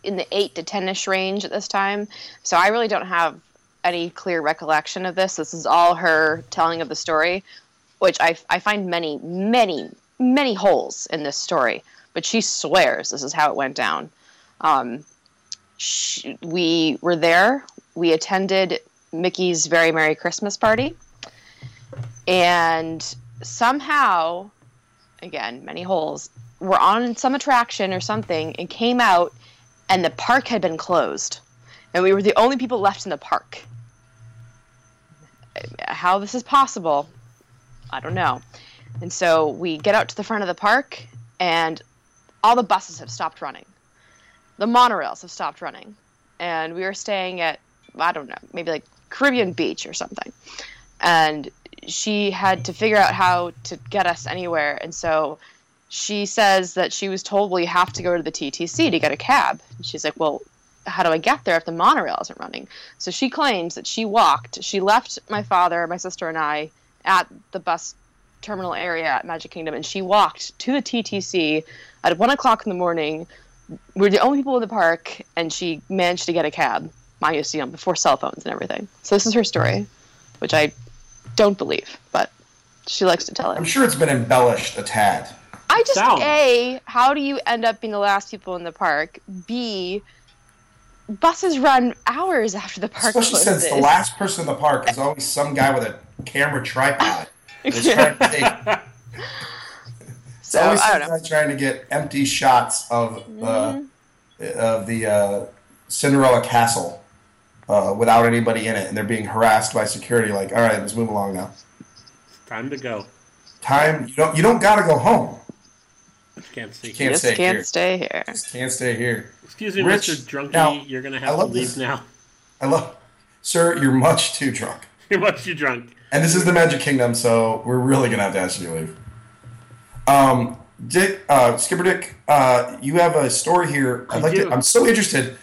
in the 8 to 10-ish range at this time, so I really don't have any clear recollection of this. This is all her telling of the story, which I find many, many, many holes in this story, but she swears this is how it went down. We were there. We attended Mickey's Very Merry Christmas Party. And somehow, again, many holes, were on some attraction or something and came out, and the park had been closed. And we were the only people left in the park. How this is possible, I don't know. And so we get out to the front of the park, and all the buses have stopped running. The monorails have stopped running. And we were staying at, I don't know, maybe like Caribbean Beach or something. And she had to figure out how to get us anywhere. And so she says that she was told, well, you have to go to the TTC to get a cab. And she's like, well, how do I get there if the monorail isn't running? So she claims that she walked. She left my father, my sister, and I at the bus terminal area at Magic Kingdom, and she walked to the TTC at 1 o'clock in the morning. We were the only people in the park, and she managed to get a cab. Mind you, before cell phones and everything. So this is her story, which I don't believe, but she likes to tell it. I'm sure it's been embellished a tad. A, how do you end up being the last people in the park? B, buses run hours after the park closes. Especially since the last person in the park is always some guy with a camera tripod. So always some guy trying to get empty shots of the Cinderella Castle without anybody in it, and they're being harassed by security. Like, all right, let's move along now. It's time to go. You don't got to go home. Can't stay here. Excuse me, Rich, Mr. Drunky. Now, you're going to have to leave now. Sir, you're much too drunk. And this is the Magic Kingdom, so we're really going to have to ask you to leave. Skipper Dick, you have a story here. I'm so interested.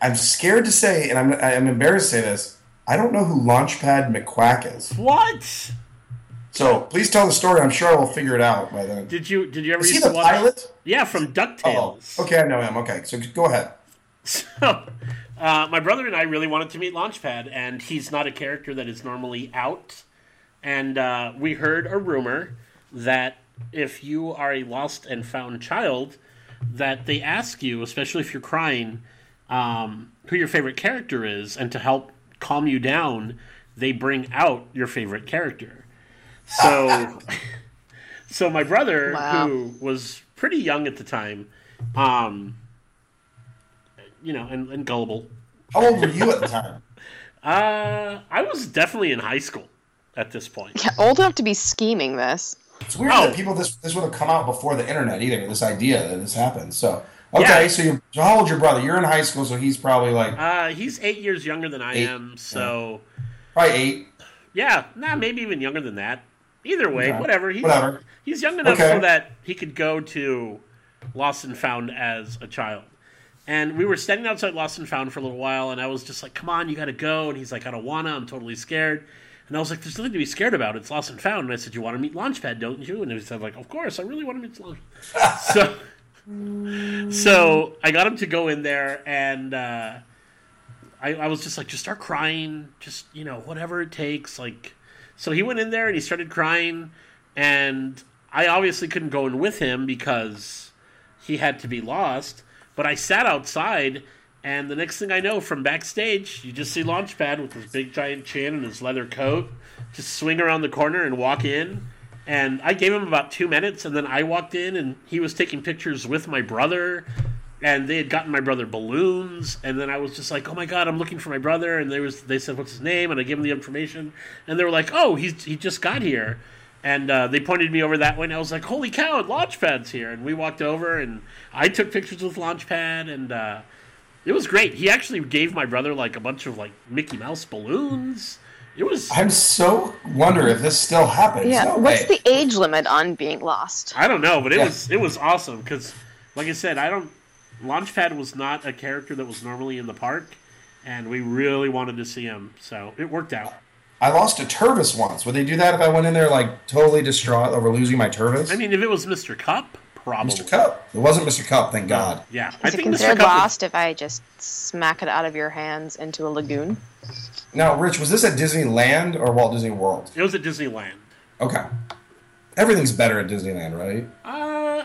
I'm scared to say, and I'm embarrassed to say this, I don't know who Launchpad McQuack is. What? So please tell the story. I'm sure I will figure it out by then. Did you ever see the pilot? Yeah, from DuckTales. Oh, okay, I know him. Okay, so go ahead. So my brother and I really wanted to meet Launchpad, and he's not a character that is normally out. And we heard a rumor that if you are a lost and found child, that they ask you, especially if you're crying, who your favorite character is, and to help calm you down, they bring out your favorite character. So my brother, who was pretty young at the time, and gullible. How old were you at the time? I was definitely in high school at this point. Yeah, old enough to be scheming this. It's weird that people this would have come out before the internet either. This idea that this happened, so. Okay, yeah. So how old your brother? You're in high school, so he's probably like... he's 8 years younger than I am, so... Yeah. Probably 8. Yeah, maybe even younger than that. Either way, whatever. He's young enough so that he could go to Lost and Found as a child. And we were standing outside Lost and Found for a little while, and I was just like, come on, you gotta go. And he's like, I don't wanna, I'm totally scared. And I was like, there's nothing to be scared about. It's Lost and Found. And I said, you want to meet Launchpad, don't you? And he said, like, of course, I really want to meet Launchpad. So I got him to go in there, and I was just like, just start crying. Just, you know, whatever it takes. Like, so he went in there, and he started crying. And I obviously couldn't go in with him because he had to be lost. But I sat outside. And the next thing I know, from backstage, you just see Launchpad with his big giant chin and his leather coat just swing around the corner and walk in. And I gave him about 2 minutes, and then I walked in, and he was taking pictures with my brother. And they had gotten my brother balloons. And then I was just like, oh, my God, I'm looking for my brother. And they said, what's his name? And I gave them the information. And they were like, oh, he just got here. And they pointed me over that way, and I was like, holy cow, Launchpad's here. And we walked over, and I took pictures with Launchpad, and... it was great. He actually gave my brother like a bunch of like Mickey Mouse balloons. It was. I'm so wonder if this still happens. Yeah. No What's way. The age limit on being lost? I don't know, but it was awesome because, like I said, Launchpad was not a character that was normally in the park, and we really wanted to see him, so it worked out. I lost a Turvis once. Would they do that if I went in there like totally distraught over losing my Turvis? I mean, if it was Mr. Cup. Probably. Mr. Cup. It wasn't Mr. Cup, thank God. Yeah. Is it considered lost if I just smack it out of your hands into a lagoon? Now, Rich, was this at Disneyland or Walt Disney World? It was at Disneyland. Okay. Everything's better at Disneyland, right? I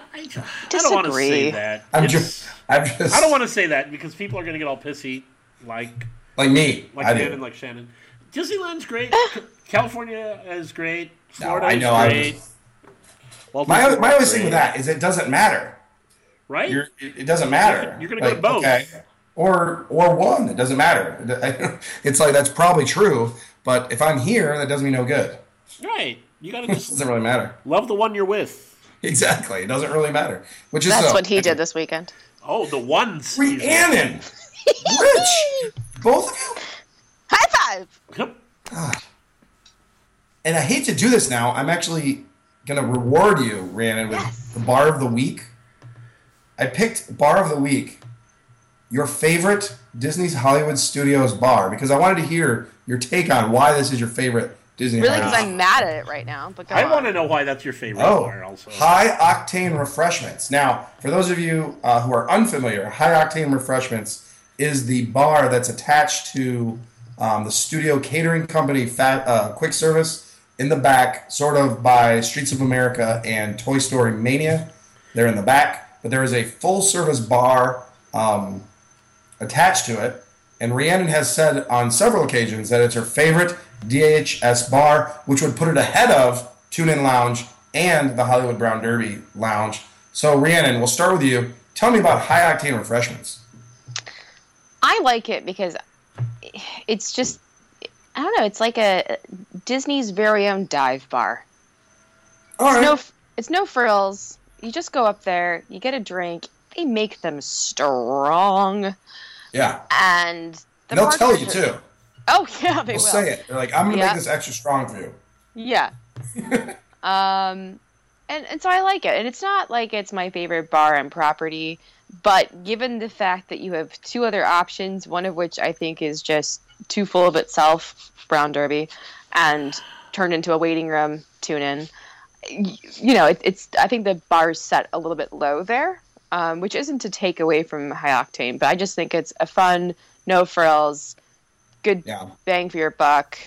don't want to say that. I'm just. I don't want to say that because people are going to get all pissy, like me, like Dan, and like Shannon. Disneyland's great. California is great. Florida is great. Well, my only thing with that is it doesn't matter. Right? It doesn't matter. You're going to go to both. Okay. Or one. It doesn't matter. It's like, that's probably true, but if I'm here, that doesn't mean no good. Right. You got to just... It doesn't really matter. Love the one you're with. Exactly. It doesn't really matter. Which is That's what he did this weekend. Oh, the ones. Rhiannon! Rich! Both of you? High five! Yep. God. And I hate to do this now. I'm actually... going to reward you, Rhiannon, with the Bar of the Week. I picked Bar of the Week, your favorite Disney's Hollywood Studios bar, because I wanted to hear your take on why this is your favorite Disney bar. Really, because I'm mad at it right now. But I want to know why that's your favorite bar also. High Octane Refreshments. Now, for those of you who are unfamiliar, High Octane Refreshments is the bar that's attached to the studio catering company, Quick Service, in the back, sort of by Streets of America and Toy Story Mania. They're in the back. But there is a full-service bar attached to it. And Rhiannon has said on several occasions that it's her favorite DHS bar, which would put it ahead of Tune-In Lounge and the Hollywood Brown Derby Lounge. So, Rhiannon, we'll start with you. Tell me about High Octane Refreshments. I like it because it's just... I don't know. It's like a Disney's very own dive bar. All right. It's no frills. You just go up there. You get a drink. They make them strong. Yeah. And they'll tell you too. Oh yeah, they will. They'll say it. They're like, I'm gonna make this extra strong for you. Yeah. And so I like it. And it's not like it's my favorite bar and property, but given the fact that you have two other options, one of which I think is just too full of itself, Brown Derby, and turned into a waiting room, Tune-In. You know, it's. I think the bar's set a little bit low there, which isn't to take away from High Octane, but I just think it's a fun, no frills, good bang for your buck,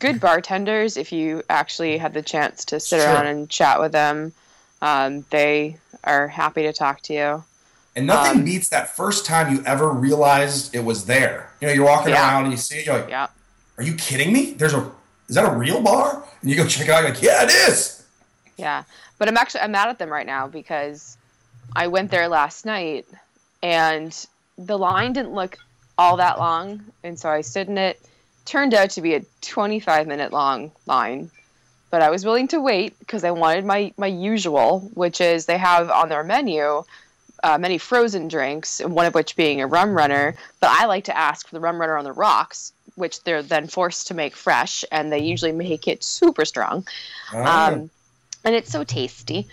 good bartenders if you actually had the chance to sit around and chat with them. They are happy to talk to you. And nothing beats that first time you ever realized it was there. You know, you're walking around and you see it, you're like, are you kidding me? Is that a real bar? And you go check it out, you're like, yeah, it is. Yeah. But I'm mad at them right now because I went there last night and the line didn't look all that long. And so I stood in it. Turned out to be a 25-minute long line. But I was willing to wait because I wanted my usual, which is they have on their menu... many frozen drinks, one of which being a rum runner, but I like to ask for the rum runner on the rocks, which they're then forced to make fresh, and they usually make it super strong. And it's so tasty.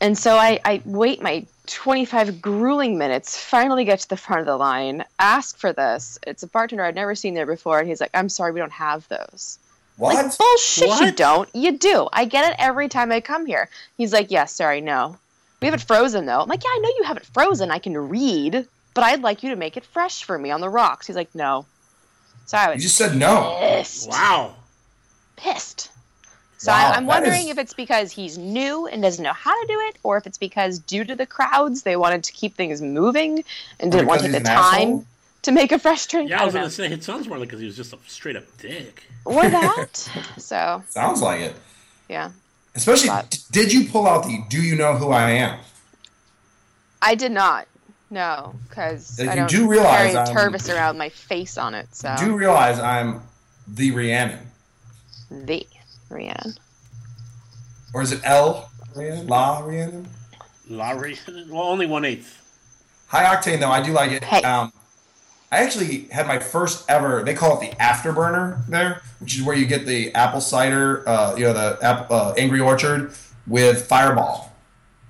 And so I wait my 25 grueling minutes, finally get to the front of the line, ask for this. It's a bartender I'd never seen there before. And he's like, I'm sorry, we don't have those. What? Like, bullshit, what? You don't. You do. I get it every time I come here. He's like, yeah, sorry, no. We have it frozen, though. I'm like, yeah, I know you have it frozen. I can read, but I'd like you to make it fresh for me on the rocks. He's like, no. So I was you just said no. Pissed. Wow. Pissed. So wow, I'm wondering if it's because he's new and doesn't know how to do it, or if it's because due to the crowds, they wanted to keep things moving and didn't want to take the time to make a fresh drink. Yeah, I was going to say, it sounds more like because he was just a straight-up dick. Or that. So sounds like it. Yeah. Especially, did you pull out the do you know who I am? I did not. No, because I don't carry a turban around my face on it. So you do realize I'm the Rhiannon. The Rhiannon. Or is it L Rhiannon? La Rhiannon? La Rhiannon? Well, only 1/8. High Octane, though, I do like it. Hey. I actually had my first ever, they call it the afterburner there, which is where you get the apple cider, the Angry Orchard with Fireball.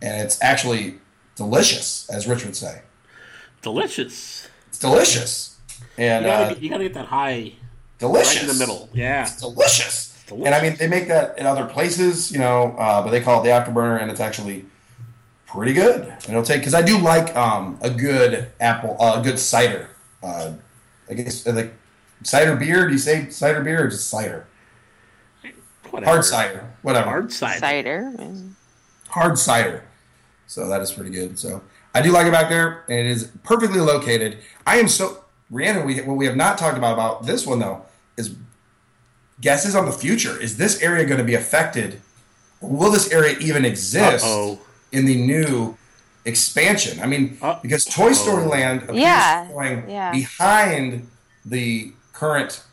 And it's actually delicious, as Rich would say. Delicious. It's delicious. And you gotta get that high. Delicious. Right in the middle. Yeah. It's delicious. And I mean, they make that in other places, but they call it the afterburner, and it's actually pretty good. And it'll take because I do like a good cider. I guess like cider beer. Do you say cider beer or just cider? Whatever. Hard cider, whatever. Hard cider. So that is pretty good. So I do like it back there, and it is perfectly located. I am so Rhiannon. What we have not talked about this one though is. Guesses on the future. Is this area going to be affected? Will this area even exist in the new expansion? I mean, because Toy Story Land appears going behind the current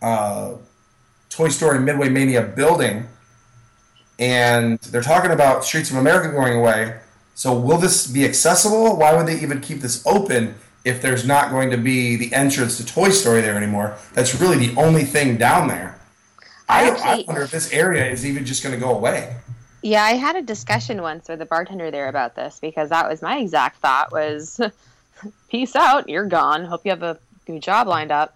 Toy Story Midway Mania building, and they're talking about Streets of America going away. So will this be accessible? Why would they even keep this open if there's not going to be the entrance to Toy Story there anymore? That's really the only thing down there. I wonder if this area is even just going to go away. Yeah, I had a discussion once with a bartender there about this because that was my exact thought was, peace out, you're gone. Hope you have a new job lined up.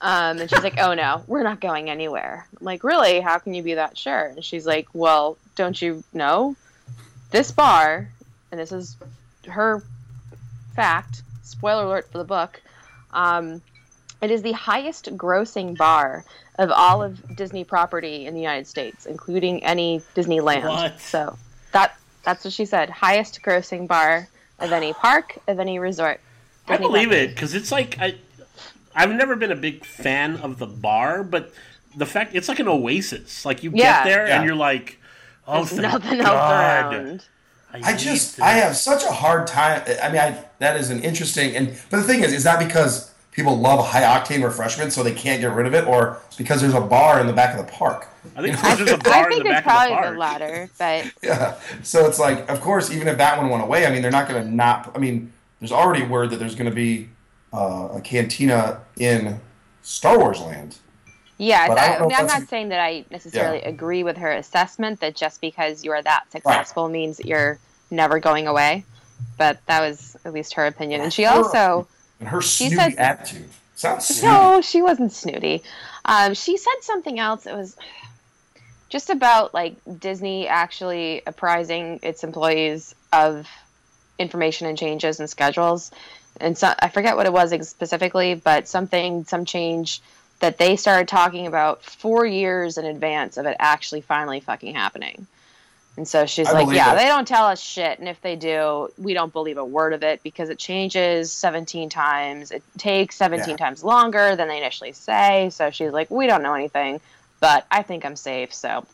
And she's like, oh, no, we're not going anywhere. I'm like, really? How can you be that sure? And she's like, well, don't you know? This bar, and this is her fact, spoiler alert for the book, it is the highest grossing bar of all of Disney property in the United States, including any Disneyland. What? So that's what she said. Highest grossing bar of any park, of any resort. Disney I believe property. It, because it's like, I've never been a big fan of the bar, but the fact, it's like an oasis. Like you get there and you're like, oh, there's nothing else around. I have such a hard time. I mean, that is an interesting, but the thing is, it's not because people love High Octane Refreshments so they can't get rid of it, or because there's a bar in the back of the park. I think there's probably the latter, but yeah. So it's like, of course, even if that one went away, I mean, they're not going to not. I mean, there's already word that there's going to be a cantina in Star Wars Land. Yeah, I'm not saying that I necessarily agree with her assessment that just because you are that successful means that you're never going away. But that was at least her opinion. And her snooty attitude. Sounds snooty. No, she wasn't snooty. She said something else. It was just about like Disney actually apprising its employees of information and changes and schedules. And so, I forget what it was specifically, but some change that they started talking about 4 years in advance of it actually finally fucking happening. And so she's they don't tell us shit. And if they do, we don't believe a word of it because it changes 17 times. It takes 17 times longer than they initially say. So she's like, we don't know anything, but I think I'm safe. So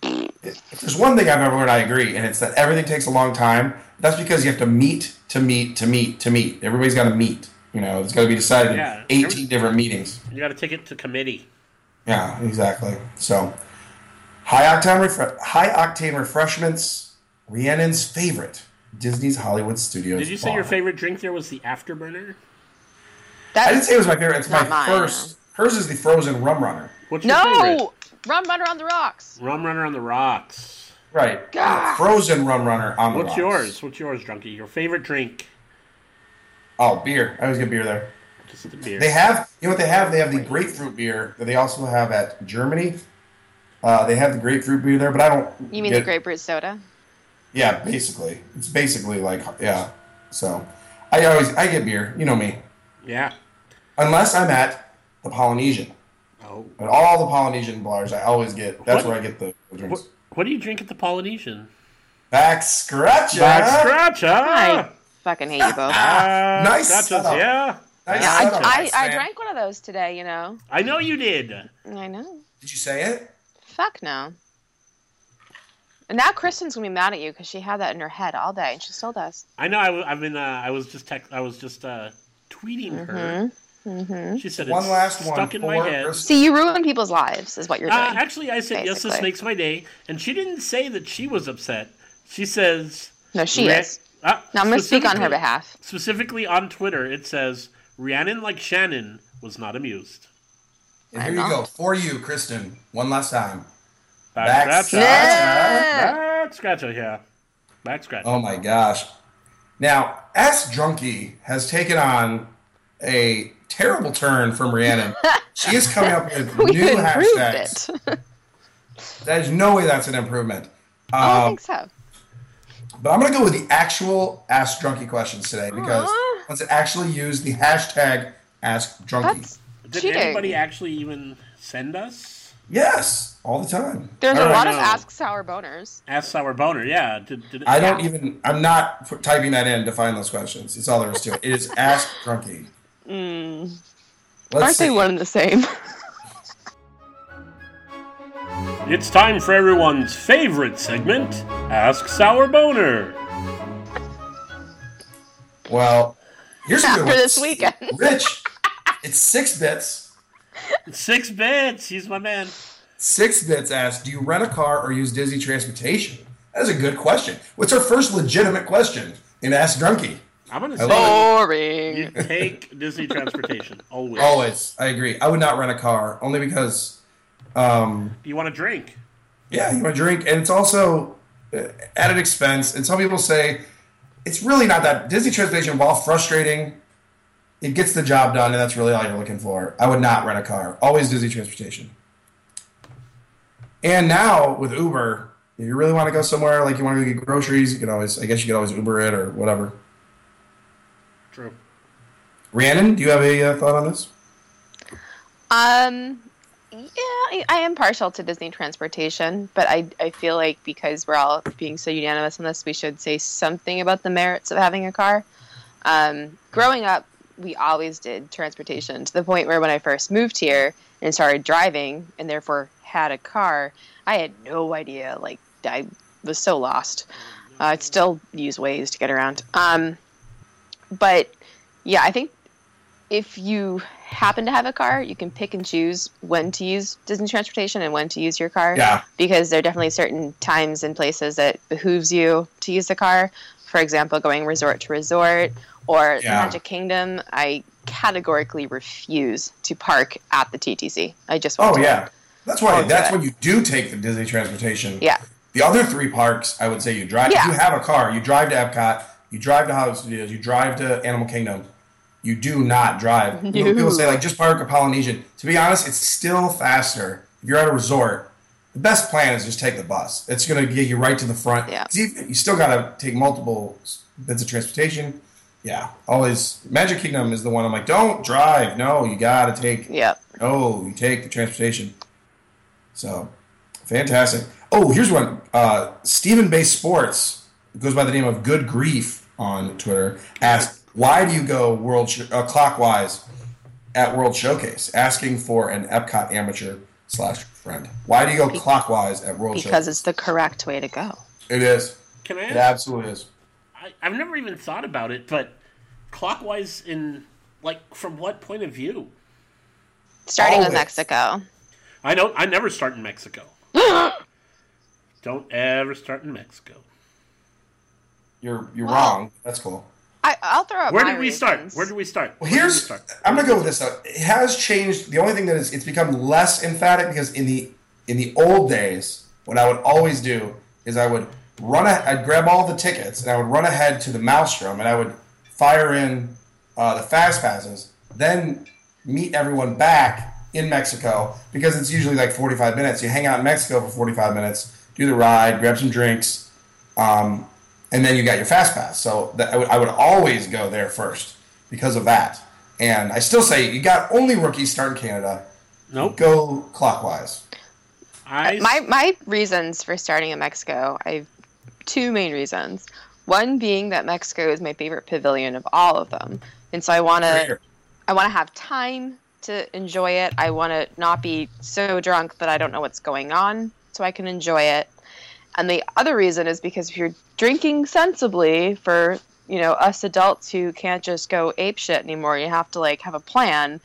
if there's one thing I've ever learned, I agree. And it's that everything takes a long time. That's because you have to meet. Everybody's got to meet. It's got to be decided in 18 different meetings. You got to take it to committee. Yeah, exactly. So, High Octane Refreshments, Rhiannon's favorite, Disney's Hollywood Studios. Did you say your favorite drink there was the Afterburner? I didn't say it was my favorite. It's my first. Hers is the Frozen Rum Runner. What's your favorite? Rum Runner on the Rocks. Right. God. Frozen rum runner on the rocks. What's yours? What's yours, Drunkie? Your favorite drink? Oh, beer. I always get beer there. Just the beer. They have, you know what they have? They have the grapefruit beer that they also have at Germany. They have the grapefruit beer there, but I don't. You mean the grapefruit soda? Yeah, basically. It's basically like, yeah. So I get beer. You know me. Yeah. Unless I'm at the Polynesian. Oh. At all the Polynesian bars, I always get. That's where I get the drinks. What do you drink at the Polynesian? Back scratcher. I fucking hate you both. Nice setup. Yeah. Nice setup. I drank one of those today. You know. I know you did. I know. Did you say it? Fuck no. And now Kristen's gonna be mad at you because she had that in her head all day, and she still does. I know. I was just tweeting her. Mm-hmm. She said one last one stuck in my head. See, you ruin people's lives is what you're doing. Actually, I said basically. Yes, this makes my day. And she didn't say that she was upset. She says... No, she is. Now I'm going to speak on her behalf. Specifically on Twitter, it says, Rhiannon like Shannon was not amused. And here you go. For you, Kristen. One last time. Back scratcher. Oh my gosh. Now, S. Drunkie has taken on a... terrible turn from Rhiannon. She is coming up with new hashtags. There's no way that's an improvement. I don't think so. But I'm going to go with the actual Ask Drunkie questions today because once it actually used the hashtag Ask Drunkie. Did anybody actually even send us? Yes, all the time. There's a lot of Ask Sour Boners. Ask Sour Boner, yeah. I'm not typing that in to find those questions. It's all there is to it. It is Ask Drunkie. Aren't they one and the same? It's time for everyone's favorite segment, Ask Sour Boner. Well, here's a good one. This weekend. Rich, it's 6 bits. 6 bits, he's my man. 6 bits asks, do you rent a car or use Disney transportation? That's a good question. What's our first legitimate question in Ask Drunkie? I'm going to say boring. You take Disney transportation. Always. I agree. I would not rent a car only because... you want to drink. Yeah, you want to drink. And it's also at an expense. And some people say it's really not that. Disney transportation, while frustrating, it gets the job done. And that's really all you're looking for. I would not rent a car. Always Disney transportation. And now with Uber, if you really want to go somewhere, like you want to go get groceries, you could always Uber it or whatever. True. Rhiannon, do you have a thought on this? Yeah, I am partial to Disney transportation, but I feel like because we're all being so unanimous on this, we should say something about the merits of having a car. Growing up, we always did transportation to the point where when I first moved here and started driving and therefore had a car, I had no idea. Like, I was so lost. I'd still use Waze to get around. But, yeah, I think if you happen to have a car, you can pick and choose when to use Disney transportation and when to use your car. Yeah. Because there are definitely certain times and places that behooves you to use the car. For example, going resort to resort or the Magic Kingdom, I categorically refuse to park at the TTC. I just won't. That's when you do take the Disney transportation. Yeah. The other 3 parks, I would say you drive. Yeah. If you have a car, you drive to Epcot. You drive to Hollywood Studios. You drive to Animal Kingdom. You do not drive. No. People say, like, just park a Polynesian. To be honest, it's still faster. If you're at a resort, the best plan is just take the bus. It's going to get you right to the front. Yeah. You still got to take multiple bits of transportation. Yeah. Always. Magic Kingdom is the one I'm like, don't drive. No, you got to take. Yeah. No, you take the transportation. So, fantastic. Oh, here's one. Stephen Bay Sports goes by the name of Good Grief on Twitter, asked, why do you go clockwise at World Showcase? Asking for an Epcot amateur / friend. Why do you go clockwise at World Showcase? Because it's the correct way to go. It is. Can I ask? It absolutely is. I've never even thought about it, but clockwise in, like, from what point of view? Starting with Mexico. I never start in Mexico. Don't ever start in Mexico. You're wrong. That's cool. I'll throw out. Where did we start? Well, I'm gonna go with this though. It has changed. The only thing that is, it's become less emphatic because in the old days, what I would always do is I would run. I'd grab all the tickets and I would run ahead to the Maelstrom and I would fire in the fast passes. Then meet everyone back in Mexico because it's usually like 45 minutes. You hang out in Mexico for 45 minutes, do the ride, grab some drinks, and then you got your fast pass. So that I would always go there first because of that. And I still say you got only rookies start in Canada. Nope. Go clockwise. My reasons for starting in Mexico, I have two main reasons. One being that Mexico is my favorite pavilion of all of them. And so I want to have time to enjoy it. I want to not be so drunk that I don't know what's going on so I can enjoy it. And the other reason is because if you're drinking sensibly for, you know, us adults who can't just go apeshit anymore, you have to like have a plan.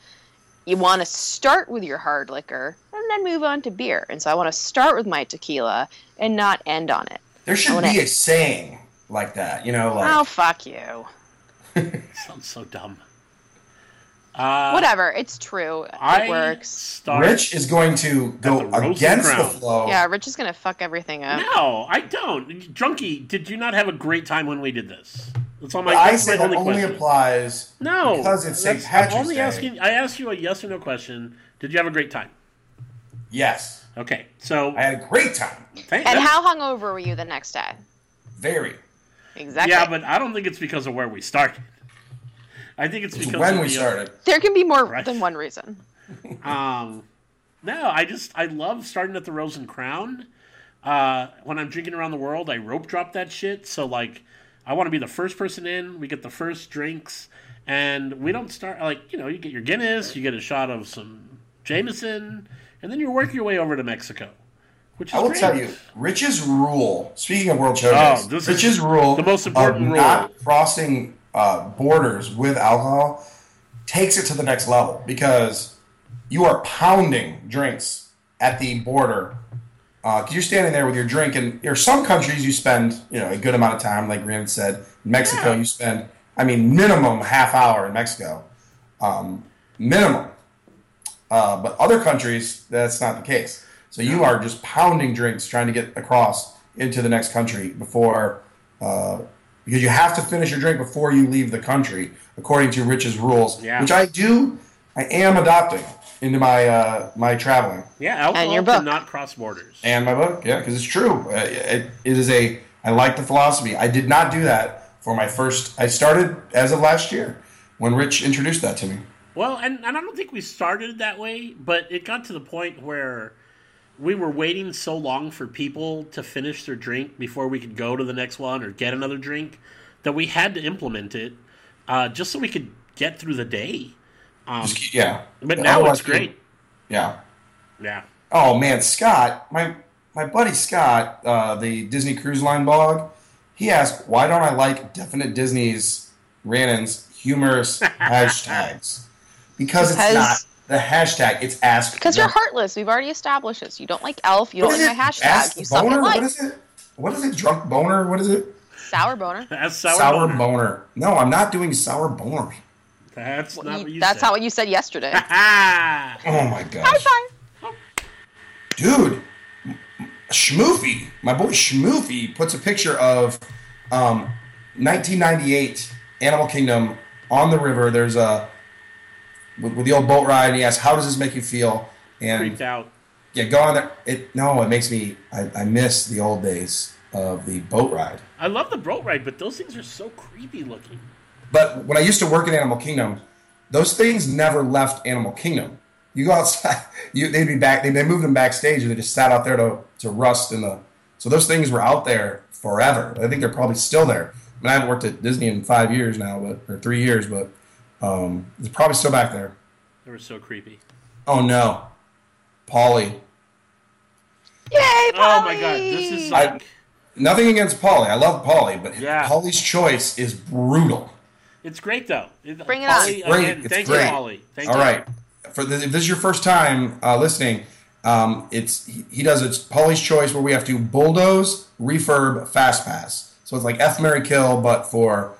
You want to start with your hard liquor and then move on to beer. And so I want to start with my tequila and not end on it. There should be a saying like that, you know? Like, oh, fuck you. Sounds so dumb. Whatever. It's true. It works. Rich is going to go against the flow. Yeah, Rich is going to fuck everything up. No, I don't. Drunkie, did you not have a great time when we did this? That's all my, I say that only applies because it's St. Patrick's Day. I asked you a yes or no question. Did you have a great time? Yes. Okay, so... I had a great time. And how hungover were you the next day? Very. Exactly. Yeah, but I don't think it's because of where we started. I think it's because when we started. There can be more than one reason. No, I love starting at the Rose and Crown. When I'm drinking around the world, I rope drop that shit, so like... I want to be the first person in. We get the first drinks, and we don't start like, you know, you get your Guinness, you get a shot of some Jameson, and then you work your way over to Mexico, which is I will great. Tell you, Rich's rule, speaking of World Showcase, Rich's rule the most important of not rule. Crossing borders with alcohol takes it to the next level because you are pounding drinks at the border. You're standing there with your drink, and in some countries you spend, you know, a good amount of time, like Rhiannon said. In Mexico, you spend, minimum half hour in Mexico. Minimum. But other countries, that's not the case. So you are just pounding drinks, trying to get across into the next country before, because you have to finish your drink before you leave the country, according to Rich's rules, which I am adopting. Into my my traveling, alcohol cannot cross borders. And my book, because it's true. I like the philosophy. I did not do that for my first. I started as of last year when Rich introduced that to me. Well, and I don't think we started that way, but it got to the point where we were waiting so long for people to finish their drink before we could go to the next one or get another drink that we had to implement it just so we could get through the day. But now it's great. Yeah. Oh man, Scott, my buddy Scott, the Disney Cruise Line blog, he asked, "Why don't I like Definite Disney's Rhiannon's humorous hashtags?" Because it's not the hashtag; it's ask. Because you're heartless. We've already established this. You don't like Elf. You don't like my hashtag. Ask you suck at life. What is it? What is it? Drunk boner? What is it? Sour boner. That's sour boner. No, I'm not doing sour boner. That's not what you said. That's not what you said yesterday. Oh, my gosh. High five. Dude, Schmoofy, my boy Schmoofy, puts a picture of 1998 Animal Kingdom on the river. There's with the old boat ride, and he asks, how does this make you feel? And freaked out. Yeah, go on there. It makes me, I miss the old days of the boat ride. I love the boat ride, but those things are so creepy looking. But when I used to work in Animal Kingdom, those things never left Animal Kingdom. You go outside, they'd be back. They moved them backstage, and they just sat out there to rust in the. So those things were out there forever. I think they're probably still there. I mean, I haven't worked at Disney in 5 years now, or 3 years, but they're probably still back there. They were so creepy. Oh no, Polly! Yay, Polly! Oh my God, this is like nothing against Polly. I love Polly, but Polly's choice is brutal. It's great, though. Bring it on. Thank you, Polly. All right. If this is your first time listening, he does it's Polly's Choice, where we have to bulldoze, refurb, fast pass. So it's like F, Marry, Kill, but for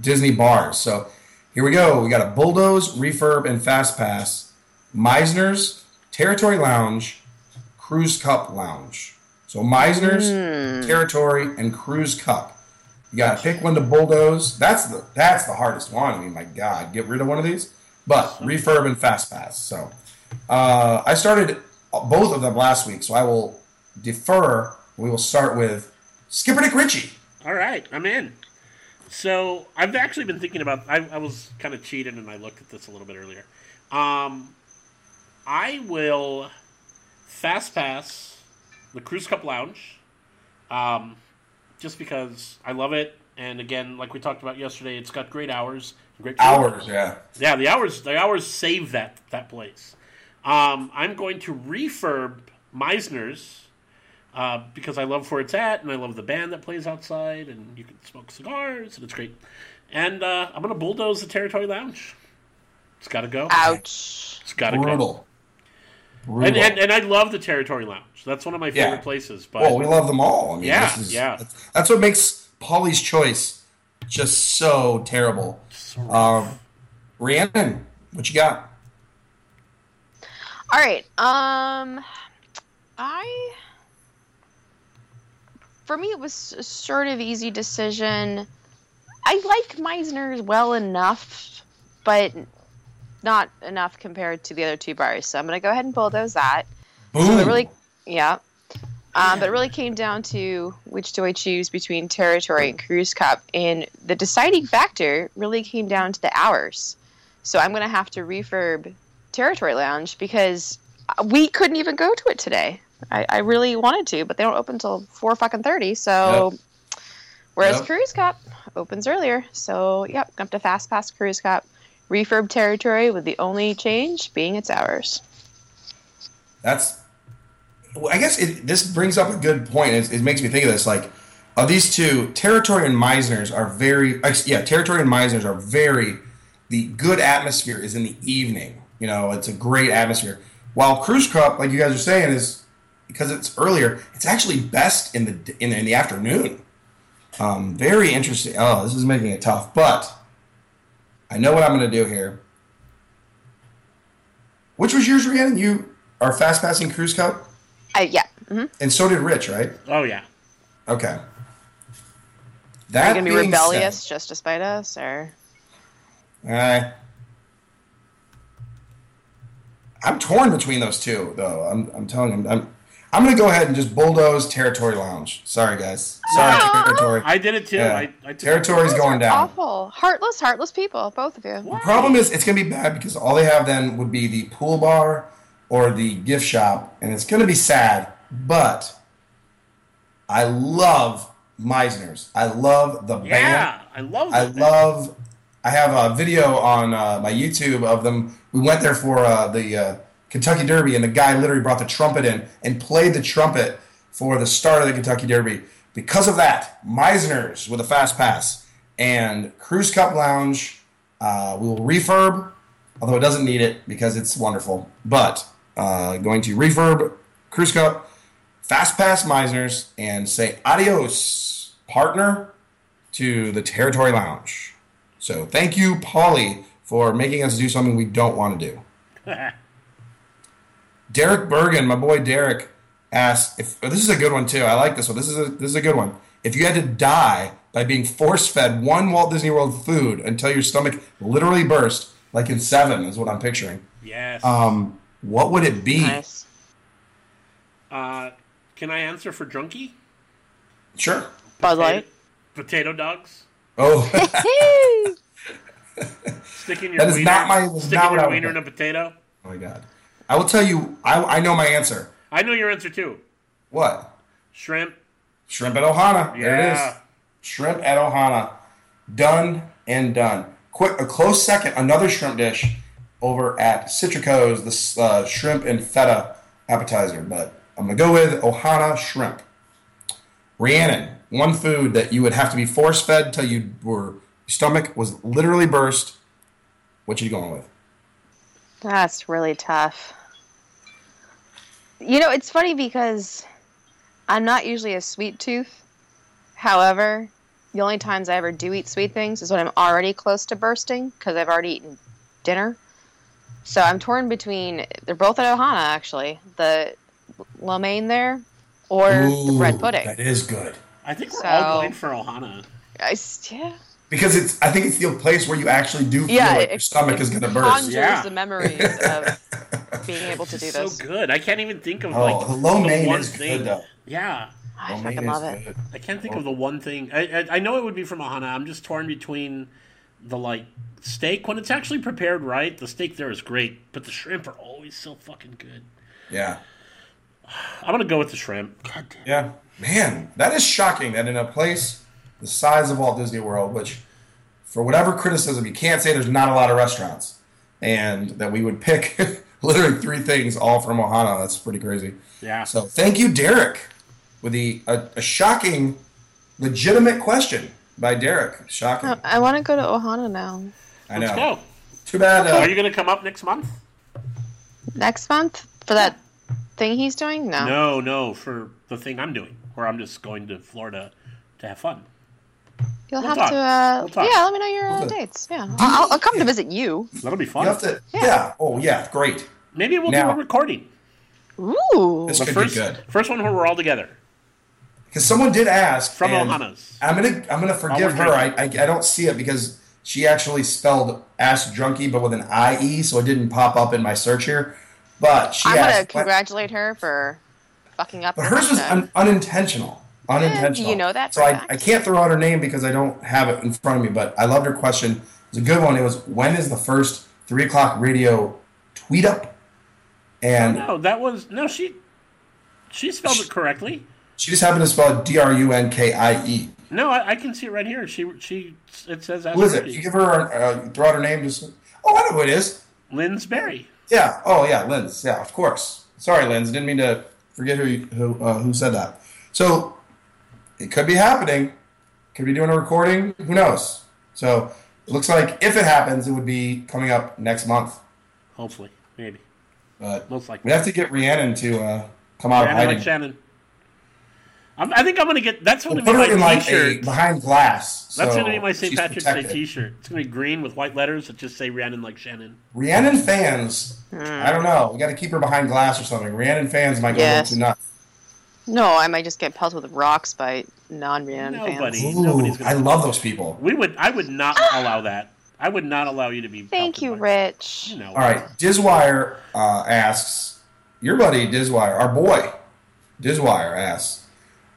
Disney bars. So here we go. We got a bulldoze, refurb, and fast pass. Meisner's, Territory Lounge, Cruise Cup Lounge. So Meisner's, Territory, and Cruise Cup. You got to pick one to bulldoze. That's the hardest one. I mean, my God, get rid of one of these. But refurb and fast pass. So I started both of them last week, so I will defer. We will start with Skipper Dick Richie. All right, I'm in. So I've actually been thinking about – I was kind of cheated, and I looked at this a little bit earlier. I will fast pass the Cruise Cup Lounge just because I love it. And, again, like we talked about yesterday, it's got great hours. Great hours. Yeah, the hours save that place. I'm going to refurb Meisner's. Because I love where it's at, and I love the band that plays outside, and you can smoke cigars, and it's great. And I'm going to bulldoze the Territory Lounge. It's got to go. Ouch. It's got to go. Brutal. And I love the Territory Lounge. That's one of my favorite places. But well, we love them all. I mean, that's what makes Polly's Choice just so terrible. Rhiannon, what you got? All right. For me, it was sort of easy decision. I like Meisner's well enough, but not enough compared to the other two bars. So I'm going to go ahead and bulldoze that. Boom. So it really, but it really came down to which do I choose between Territory and Cruise Cup, and the deciding factor really came down to the hours. So I'm going to have to refurb Territory Lounge because we couldn't even go to it today. I really wanted to, but they don't open until 4:30. So, whereas Cruise Cup opens earlier. So, I have to fast pass Cruise Cup, refurb Territory with the only change being its hours. This brings up a good point. It makes me think of this. Like, these two, Territory and Meisner's are very, the good atmosphere is in the evening. You know, it's a great atmosphere. While Cruise Cup, like you guys are saying, is, because it's earlier, it's actually best in the afternoon. Very interesting. Oh, this is making it tough, but I know what I'm going to do here. Which was yours, Rhiannon? You are fast passing Cruise Cup? And so did Rich, right? Oh, yeah. Okay. That are you going to be rebellious said, just despite us? Or? I'm torn between those two, though. I'm telling you. I'm going to go ahead and just bulldoze Territory Lounge. Sorry, guys. Territory. I did it, too. Yeah. I Territory's going down. Awful. Heartless people, both of you. Why? The problem is it's going to be bad because all they have then would be the pool bar or the gift shop, and it's going to be sad, but I love Meisner's. I love the band. Yeah, I love the band. I have a video on my YouTube of them. We went there for the Kentucky Derby, and the guy literally brought the trumpet in and played the trumpet for the start of the Kentucky Derby. Because of that, Meisner's with a fast pass and Cruise Cup Lounge, we will refurb, although it doesn't need it because it's wonderful. But going to refurb Cruise Cup, fast pass Meisner's, and say adios, partner, to the Territory Lounge. So thank you, Polly, for making us do something we don't want to do. Derek Bergen, my boy Derek, asked if this is a good one too. I like this one. This is a good one. If you had to die by being force-fed one Walt Disney World food until your stomach literally burst, like in Seven, is what I'm picturing. Yes. What would it be? Nice. Can I answer for Drunkie? Sure. Buzz Light. Potato dogs. Oh. Sticking your wiener in a potato. Oh my God. I will tell you, I know my answer. I know your answer, too. What? Shrimp. Shrimp at Ohana. Yeah. There it is. Shrimp at Ohana. Done and done. A close second, another shrimp dish over at Citrico's, the shrimp and feta appetizer. But I'm going to go with Ohana shrimp. Rhiannon, one food that you would have to be force-fed until your stomach was literally burst. What are you going with? That's really tough. You know, it's funny because I'm not usually a sweet tooth. However, the only times I ever do eat sweet things is when I'm already close to bursting because I've already eaten dinner. So I'm torn between, they're both at Ohana actually, the lo mein there or the bread pudding. That is good. I think we're all going for Ohana. Yeah. Because I think it's the place where you actually do feel like your stomach is going to burst. It conjures the memories of being able to do this. So good. I can't even think of the one thing. Good, though. Yeah. I fucking love it. I can't think of the one thing. I know it would be from Ohana. I'm just torn between the steak when it's actually prepared right. The steak there is great, but the shrimp are always so fucking good. Yeah. I'm going to go with the shrimp. God damn. Yeah. Man, that is shocking that in a place the size of Walt Disney World, which for whatever criticism, you can't say there's not a lot of restaurants, and that we would pick literally three things all from Ohana. That's pretty crazy. Yeah. So thank you, Derek, with a shocking, legitimate question by Derek. Shocking. I want to go to Ohana now. I know. Let's go. Too bad. Are you going to come up next month? Next month? For that thing he's doing? No. No, for the thing I'm doing, where I'm just going to Florida to have fun. We'll have to let me know your dates. Yeah, I'll come to visit you. That'll be fun. Great. Maybe we'll do a recording. Ooh. This could be good. First one where we're all together. Because someone did ask. From Ohana's. I'm gonna forgive her. I don't see it because she actually spelled Ask Junkie, but with an I-E, so it didn't pop up in my search here. But she I'm going to congratulate her for fucking up. But hers was unintentional. Unintentional. You know that. So I can't throw out her name because I don't have it in front of me, but I loved her question. It was a good one. It was, when is the first 3 o'clock radio tweet up? And she spelled it correctly. She just happened to spell it D-R-U-N-K-I-E. No, I can see it right here. It says that. Who is it? You give her throw out her name. I know who it is. Linz Berry. Yeah. Oh, yeah, Linz. Yeah, of course. Sorry, Linz. Didn't mean to forget who said that. So it could be happening. Could be doing a recording. Who knows? So it looks like if it happens, it would be coming up next month. Hopefully, maybe. But most likely, we have to get Rhiannon to come out of hiding. Like Shannon. I think I'm gonna get. That's gonna be my T-shirt behind glass. That's gonna be my St. Patrick's Day T-shirt. It's gonna be green with white letters that just say Rhiannon like Shannon. Rhiannon fans. I don't know. We got to keep her behind glass or something. Rhiannon fans might go too nuts. No, I might just get pelted with rocks by non-Rhiannon fans. Nobody's gonna. I love those people. I would not allow that. I would not allow you to be. Thank you, Rich. You know. All right, Dizwire asks, your buddy Dizwire, our boy Dizwire asks,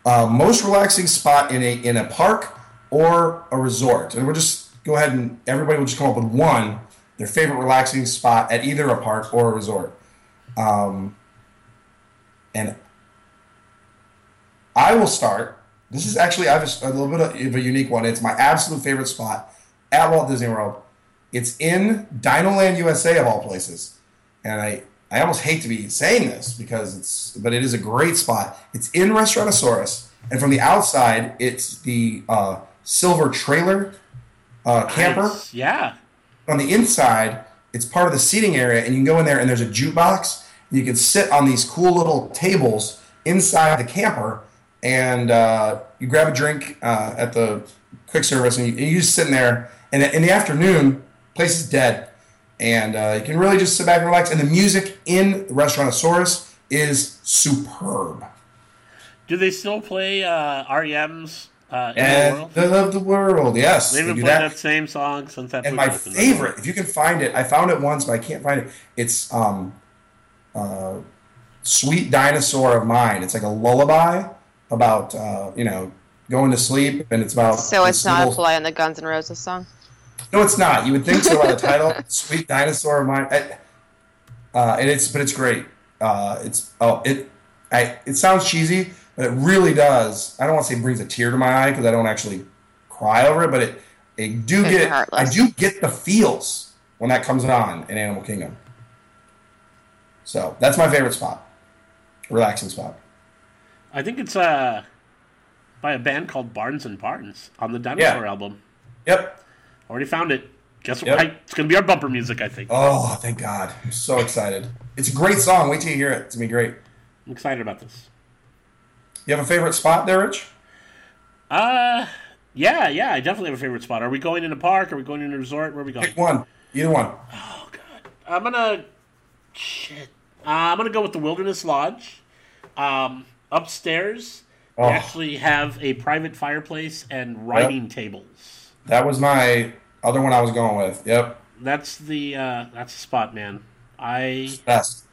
most relaxing spot in a park or a resort. And we'll just go ahead and everybody will just come up with one, their favorite relaxing spot at either a park or a resort. And I will start. This is actually I have a little bit of a unique one. It's my absolute favorite spot at Walt Disney World. It's in Dinoland USA of all places. And I almost hate to be saying this because but it is a great spot. It's in Restaurantosaurus, and from the outside, it's the silver trailer camper. Nice. Yeah. On the inside, it's part of the seating area, and you can go in there, and there's a jukebox, and you can sit on these cool little tables inside the camper, and you grab a drink at the quick service, and you just sit in there. And in the afternoon, place is dead. And you can really just sit back and relax. And the music in Restaurantosaurus is superb. Do they still play REM's In the World? They Love the World, yes. They've been playing that same song since that. And my favorite, if you can find it, I found it once, but I can't find it. It's Sweet Dinosaur of Mine. It's like a lullaby about, going to sleep. And it's about... So it's not a fly on the Guns N' Roses song? No, it's not. You would think so by the title. Sweet Dinosaur of Mine. But it's great. It sounds cheesy, but it really does. I don't want to say brings a tear to my eye because I don't actually cry over it, but I do get the feels when that comes on in Animal Kingdom. So that's my favorite spot, relaxing spot. I think it's by a band called Barnes and Barnes on the Dinosaur album. Yep. Already found it. Guess what? Yep. It's going to be our bumper music, I think. Oh, thank God. I'm so excited. It's a great song. Wait till you hear it. It's going to be great. I'm excited about this. You have a favorite spot there, Rich? Yeah, I definitely have a favorite spot. Are we going in a park? Are we going in a resort? Where are we going? Pick one. Either one. Oh, God. I'm going to go with the Wilderness Lodge. upstairs, oh, they actually have a private fireplace and writing tables. That was my other one I was going with. Yep. That's the spot, man. Best.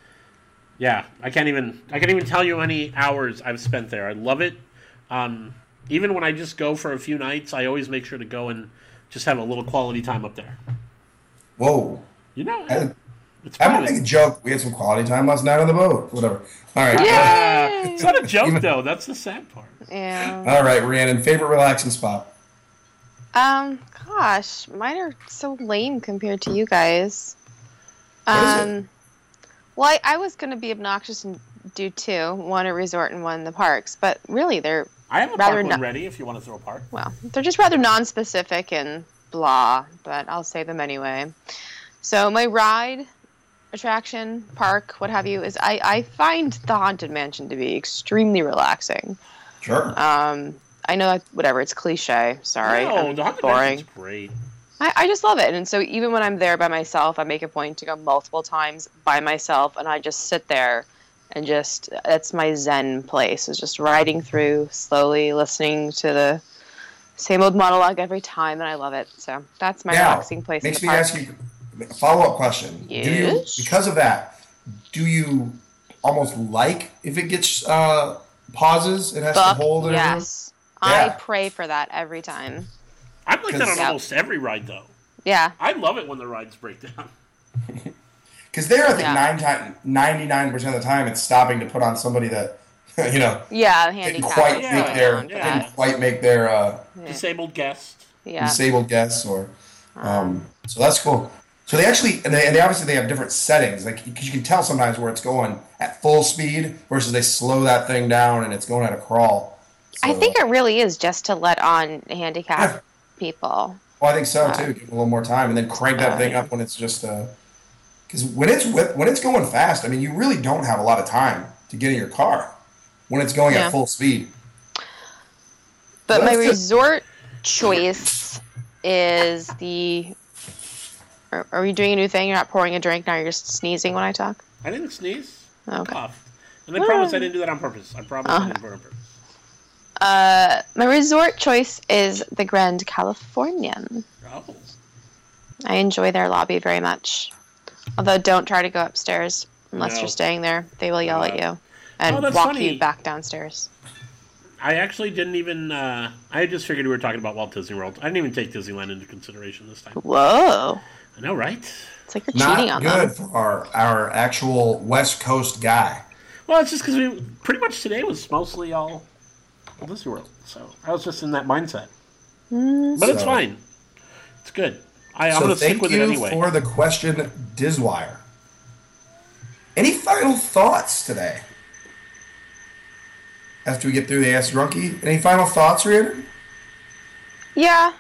Yeah, I can't even tell you how many hours I've spent there. I love it. Even when I just go for a few nights, I always make sure to go and just have a little quality time up there. Whoa. You know, I'm going to make a joke. We had some quality time last night on the boat. Whatever. All right. It's not a joke, though. That's the sad part. Yeah. All right, Rhiannon, favorite relaxing spot? Gosh, mine are so lame compared to you guys. What is it? Well, I was going to be obnoxious and do two. One a resort and one the parks. But really, they're I have a park one ready if you want to throw a park. Well, they're just rather non-specific and blah, but I'll say them anyway. So my ride, attraction, park, what have you, is I find the Haunted Mansion to be extremely relaxing. Sure. I know that, whatever, it's cliche. Sorry. No, the Haunted Mansion's great. I just love it. And so even when I'm there by myself, I make a point to go multiple times by myself, and I just sit there and just, that's my zen place, is just riding through, slowly listening to the same old monologue every time, and I love it. So that's my relaxing place. Makes me ask you a follow-up question. Yes? Because of that, do you almost like if it gets pauses, it has to hold it? Yes. I pray for that every time. I'm like that on almost every ride, though. Yeah. I love it when the rides break down. Because there, I think 99% of the time, it's stopping to put on somebody that, you know, didn't quite make their disabled guest. Yeah. Disabled guests, or so that's cool. So they actually, and they obviously they have different settings, like because you can tell sometimes where it's going at full speed versus they slow that thing down and it's going at a crawl. So, I think it really is just to let on handicapped people. Well, I think so, too. Give it a little more time and then crank that thing up when it's just... Because when it's going fast, I mean, you really don't have a lot of time to get in your car when it's going at full speed. But my resort choice is the... Are we doing a new thing? You're not pouring a drink now? You're just sneezing when I talk? I didn't sneeze. Okay. And I promise I didn't do that on purpose. I promise I didn't do it on purpose. My resort choice is the Grand Californian. Oh. I enjoy their lobby very much. Although, don't try to go upstairs unless you're staying there. They will yell at you and walk you back downstairs. I actually didn't even... I just figured we were talking about Walt Disney World. I didn't even take Disneyland into consideration this time. Whoa. I know, right? It's like you're cheating on them. Not good for our actual West Coast guy. Well, it's just because we... Pretty much today was mostly all... Disney World. So I was just in that mindset. But it's fine. It's good. I'm going to stick with it anyway. Thank you for the question, Dizwire. Any final thoughts today? After we get through the Ask Drunkie, any final thoughts, Rhiannon? Yeah.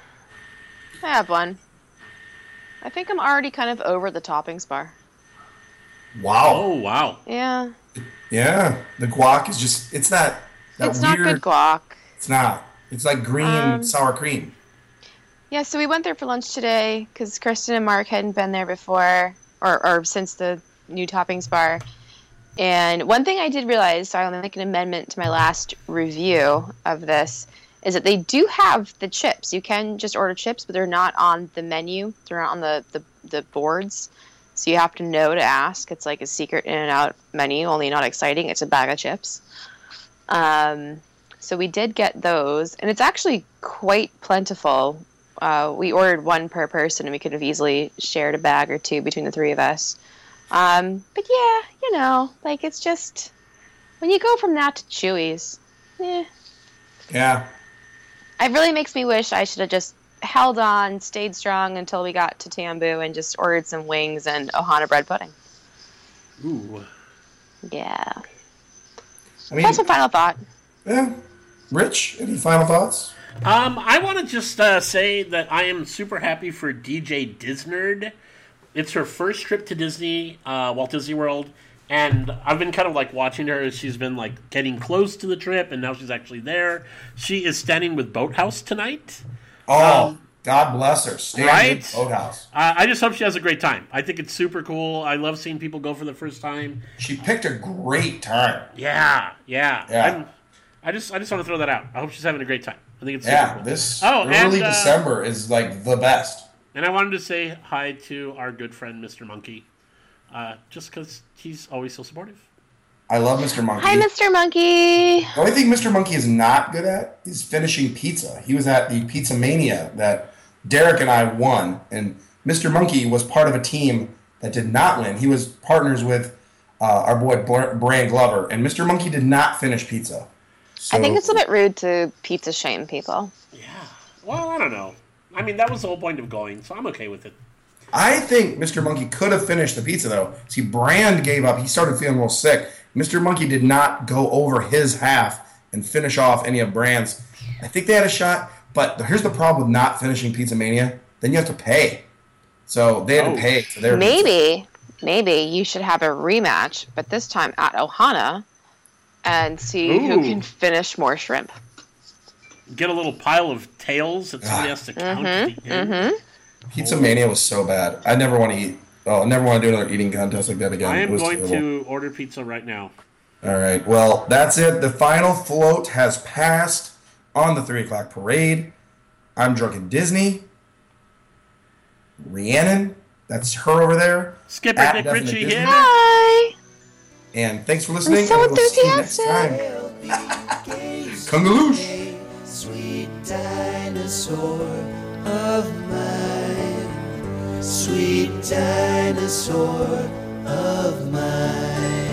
I have one. I think I'm already kind of over the toppings bar. Wow. Oh, wow. Yeah. Yeah. The guac is just, it's not... It's not good guac. It's not. It's like green sour cream. Yeah, so we went there for lunch today because Kristen and Mark hadn't been there before or since the new toppings bar. And one thing I did realize, so I'll make an amendment to my last review of this, is that they do have the chips. You can just order chips, but they're not on the menu. They're not on the boards. So you have to know to ask. It's like a secret In-N-Out menu, only not exciting. It's a bag of chips. So we did get those, and it's actually quite plentiful. We ordered one per person, and we could have easily shared a bag or two between the three of us. But yeah, you know, like it's just when you go from that to Chuy's, yeah, it really makes me wish I should have just held on, stayed strong until we got to Tambu, and just ordered some wings and Ohana bread pudding. Ooh, yeah. I mean, that's a final thought. Yeah. Rich, any final thoughts? I want to just say that I am super happy for DJ Disnerd. It's her first trip to Disney, Walt Disney World, and I've been kind of like watching her as she's been like getting close to the trip, and now she's actually there. She is standing with Boathouse tonight. Oh, God bless her. Stay right? in the boathouse. I just hope she has a great time. I think it's super cool. I love seeing people go for the first time. She picked a great time. Yeah. I just want to throw that out. I hope she's having a great time. I think it's super cool. Early December is like the best. And I wanted to say hi to our good friend Mr. Monkey, just because he's always so supportive. I love Mr. Monkey. Hi, Mr. Monkey. The only thing Mr. Monkey is not good at is finishing pizza. He was at the Pizza Mania that Derek and I won, and Mr. Monkey was part of a team that did not win. He was partners with our boy Brand Glover, and Mr. Monkey did not finish pizza. So, I think it's a bit rude to pizza shame people. Yeah. Well, I don't know. I mean, that was the whole point of going, so I'm okay with it. I think Mr. Monkey could have finished the pizza, though. See, Brand gave up. He started feeling real sick. Mr. Monkey did not go over his half and finish off any of Brand's. I think they had a shot, but here's the problem with not finishing Pizza Mania. Then you have to pay. So they had to pay for their pizza. Maybe you should have a rematch, but this time at Ohana. And see who can finish more shrimp. Get a little pile of tails that somebody has to count. Pizza Mania was so bad. I never want to eat. Oh, I never want to do another eating contest like that again. I am going to order pizza right now. All right. Well, that's it. The final float has passed on the 3 o'clock parade. I'm drunk at Disney. Rhiannon, that's her over there. Skipper Dick Richie here. Hi. And thanks for listening. I'm so enthusiastic. We'll see you next time. Kungaloosh. Sweet dinosaur of mine. Sweet dinosaur of mine.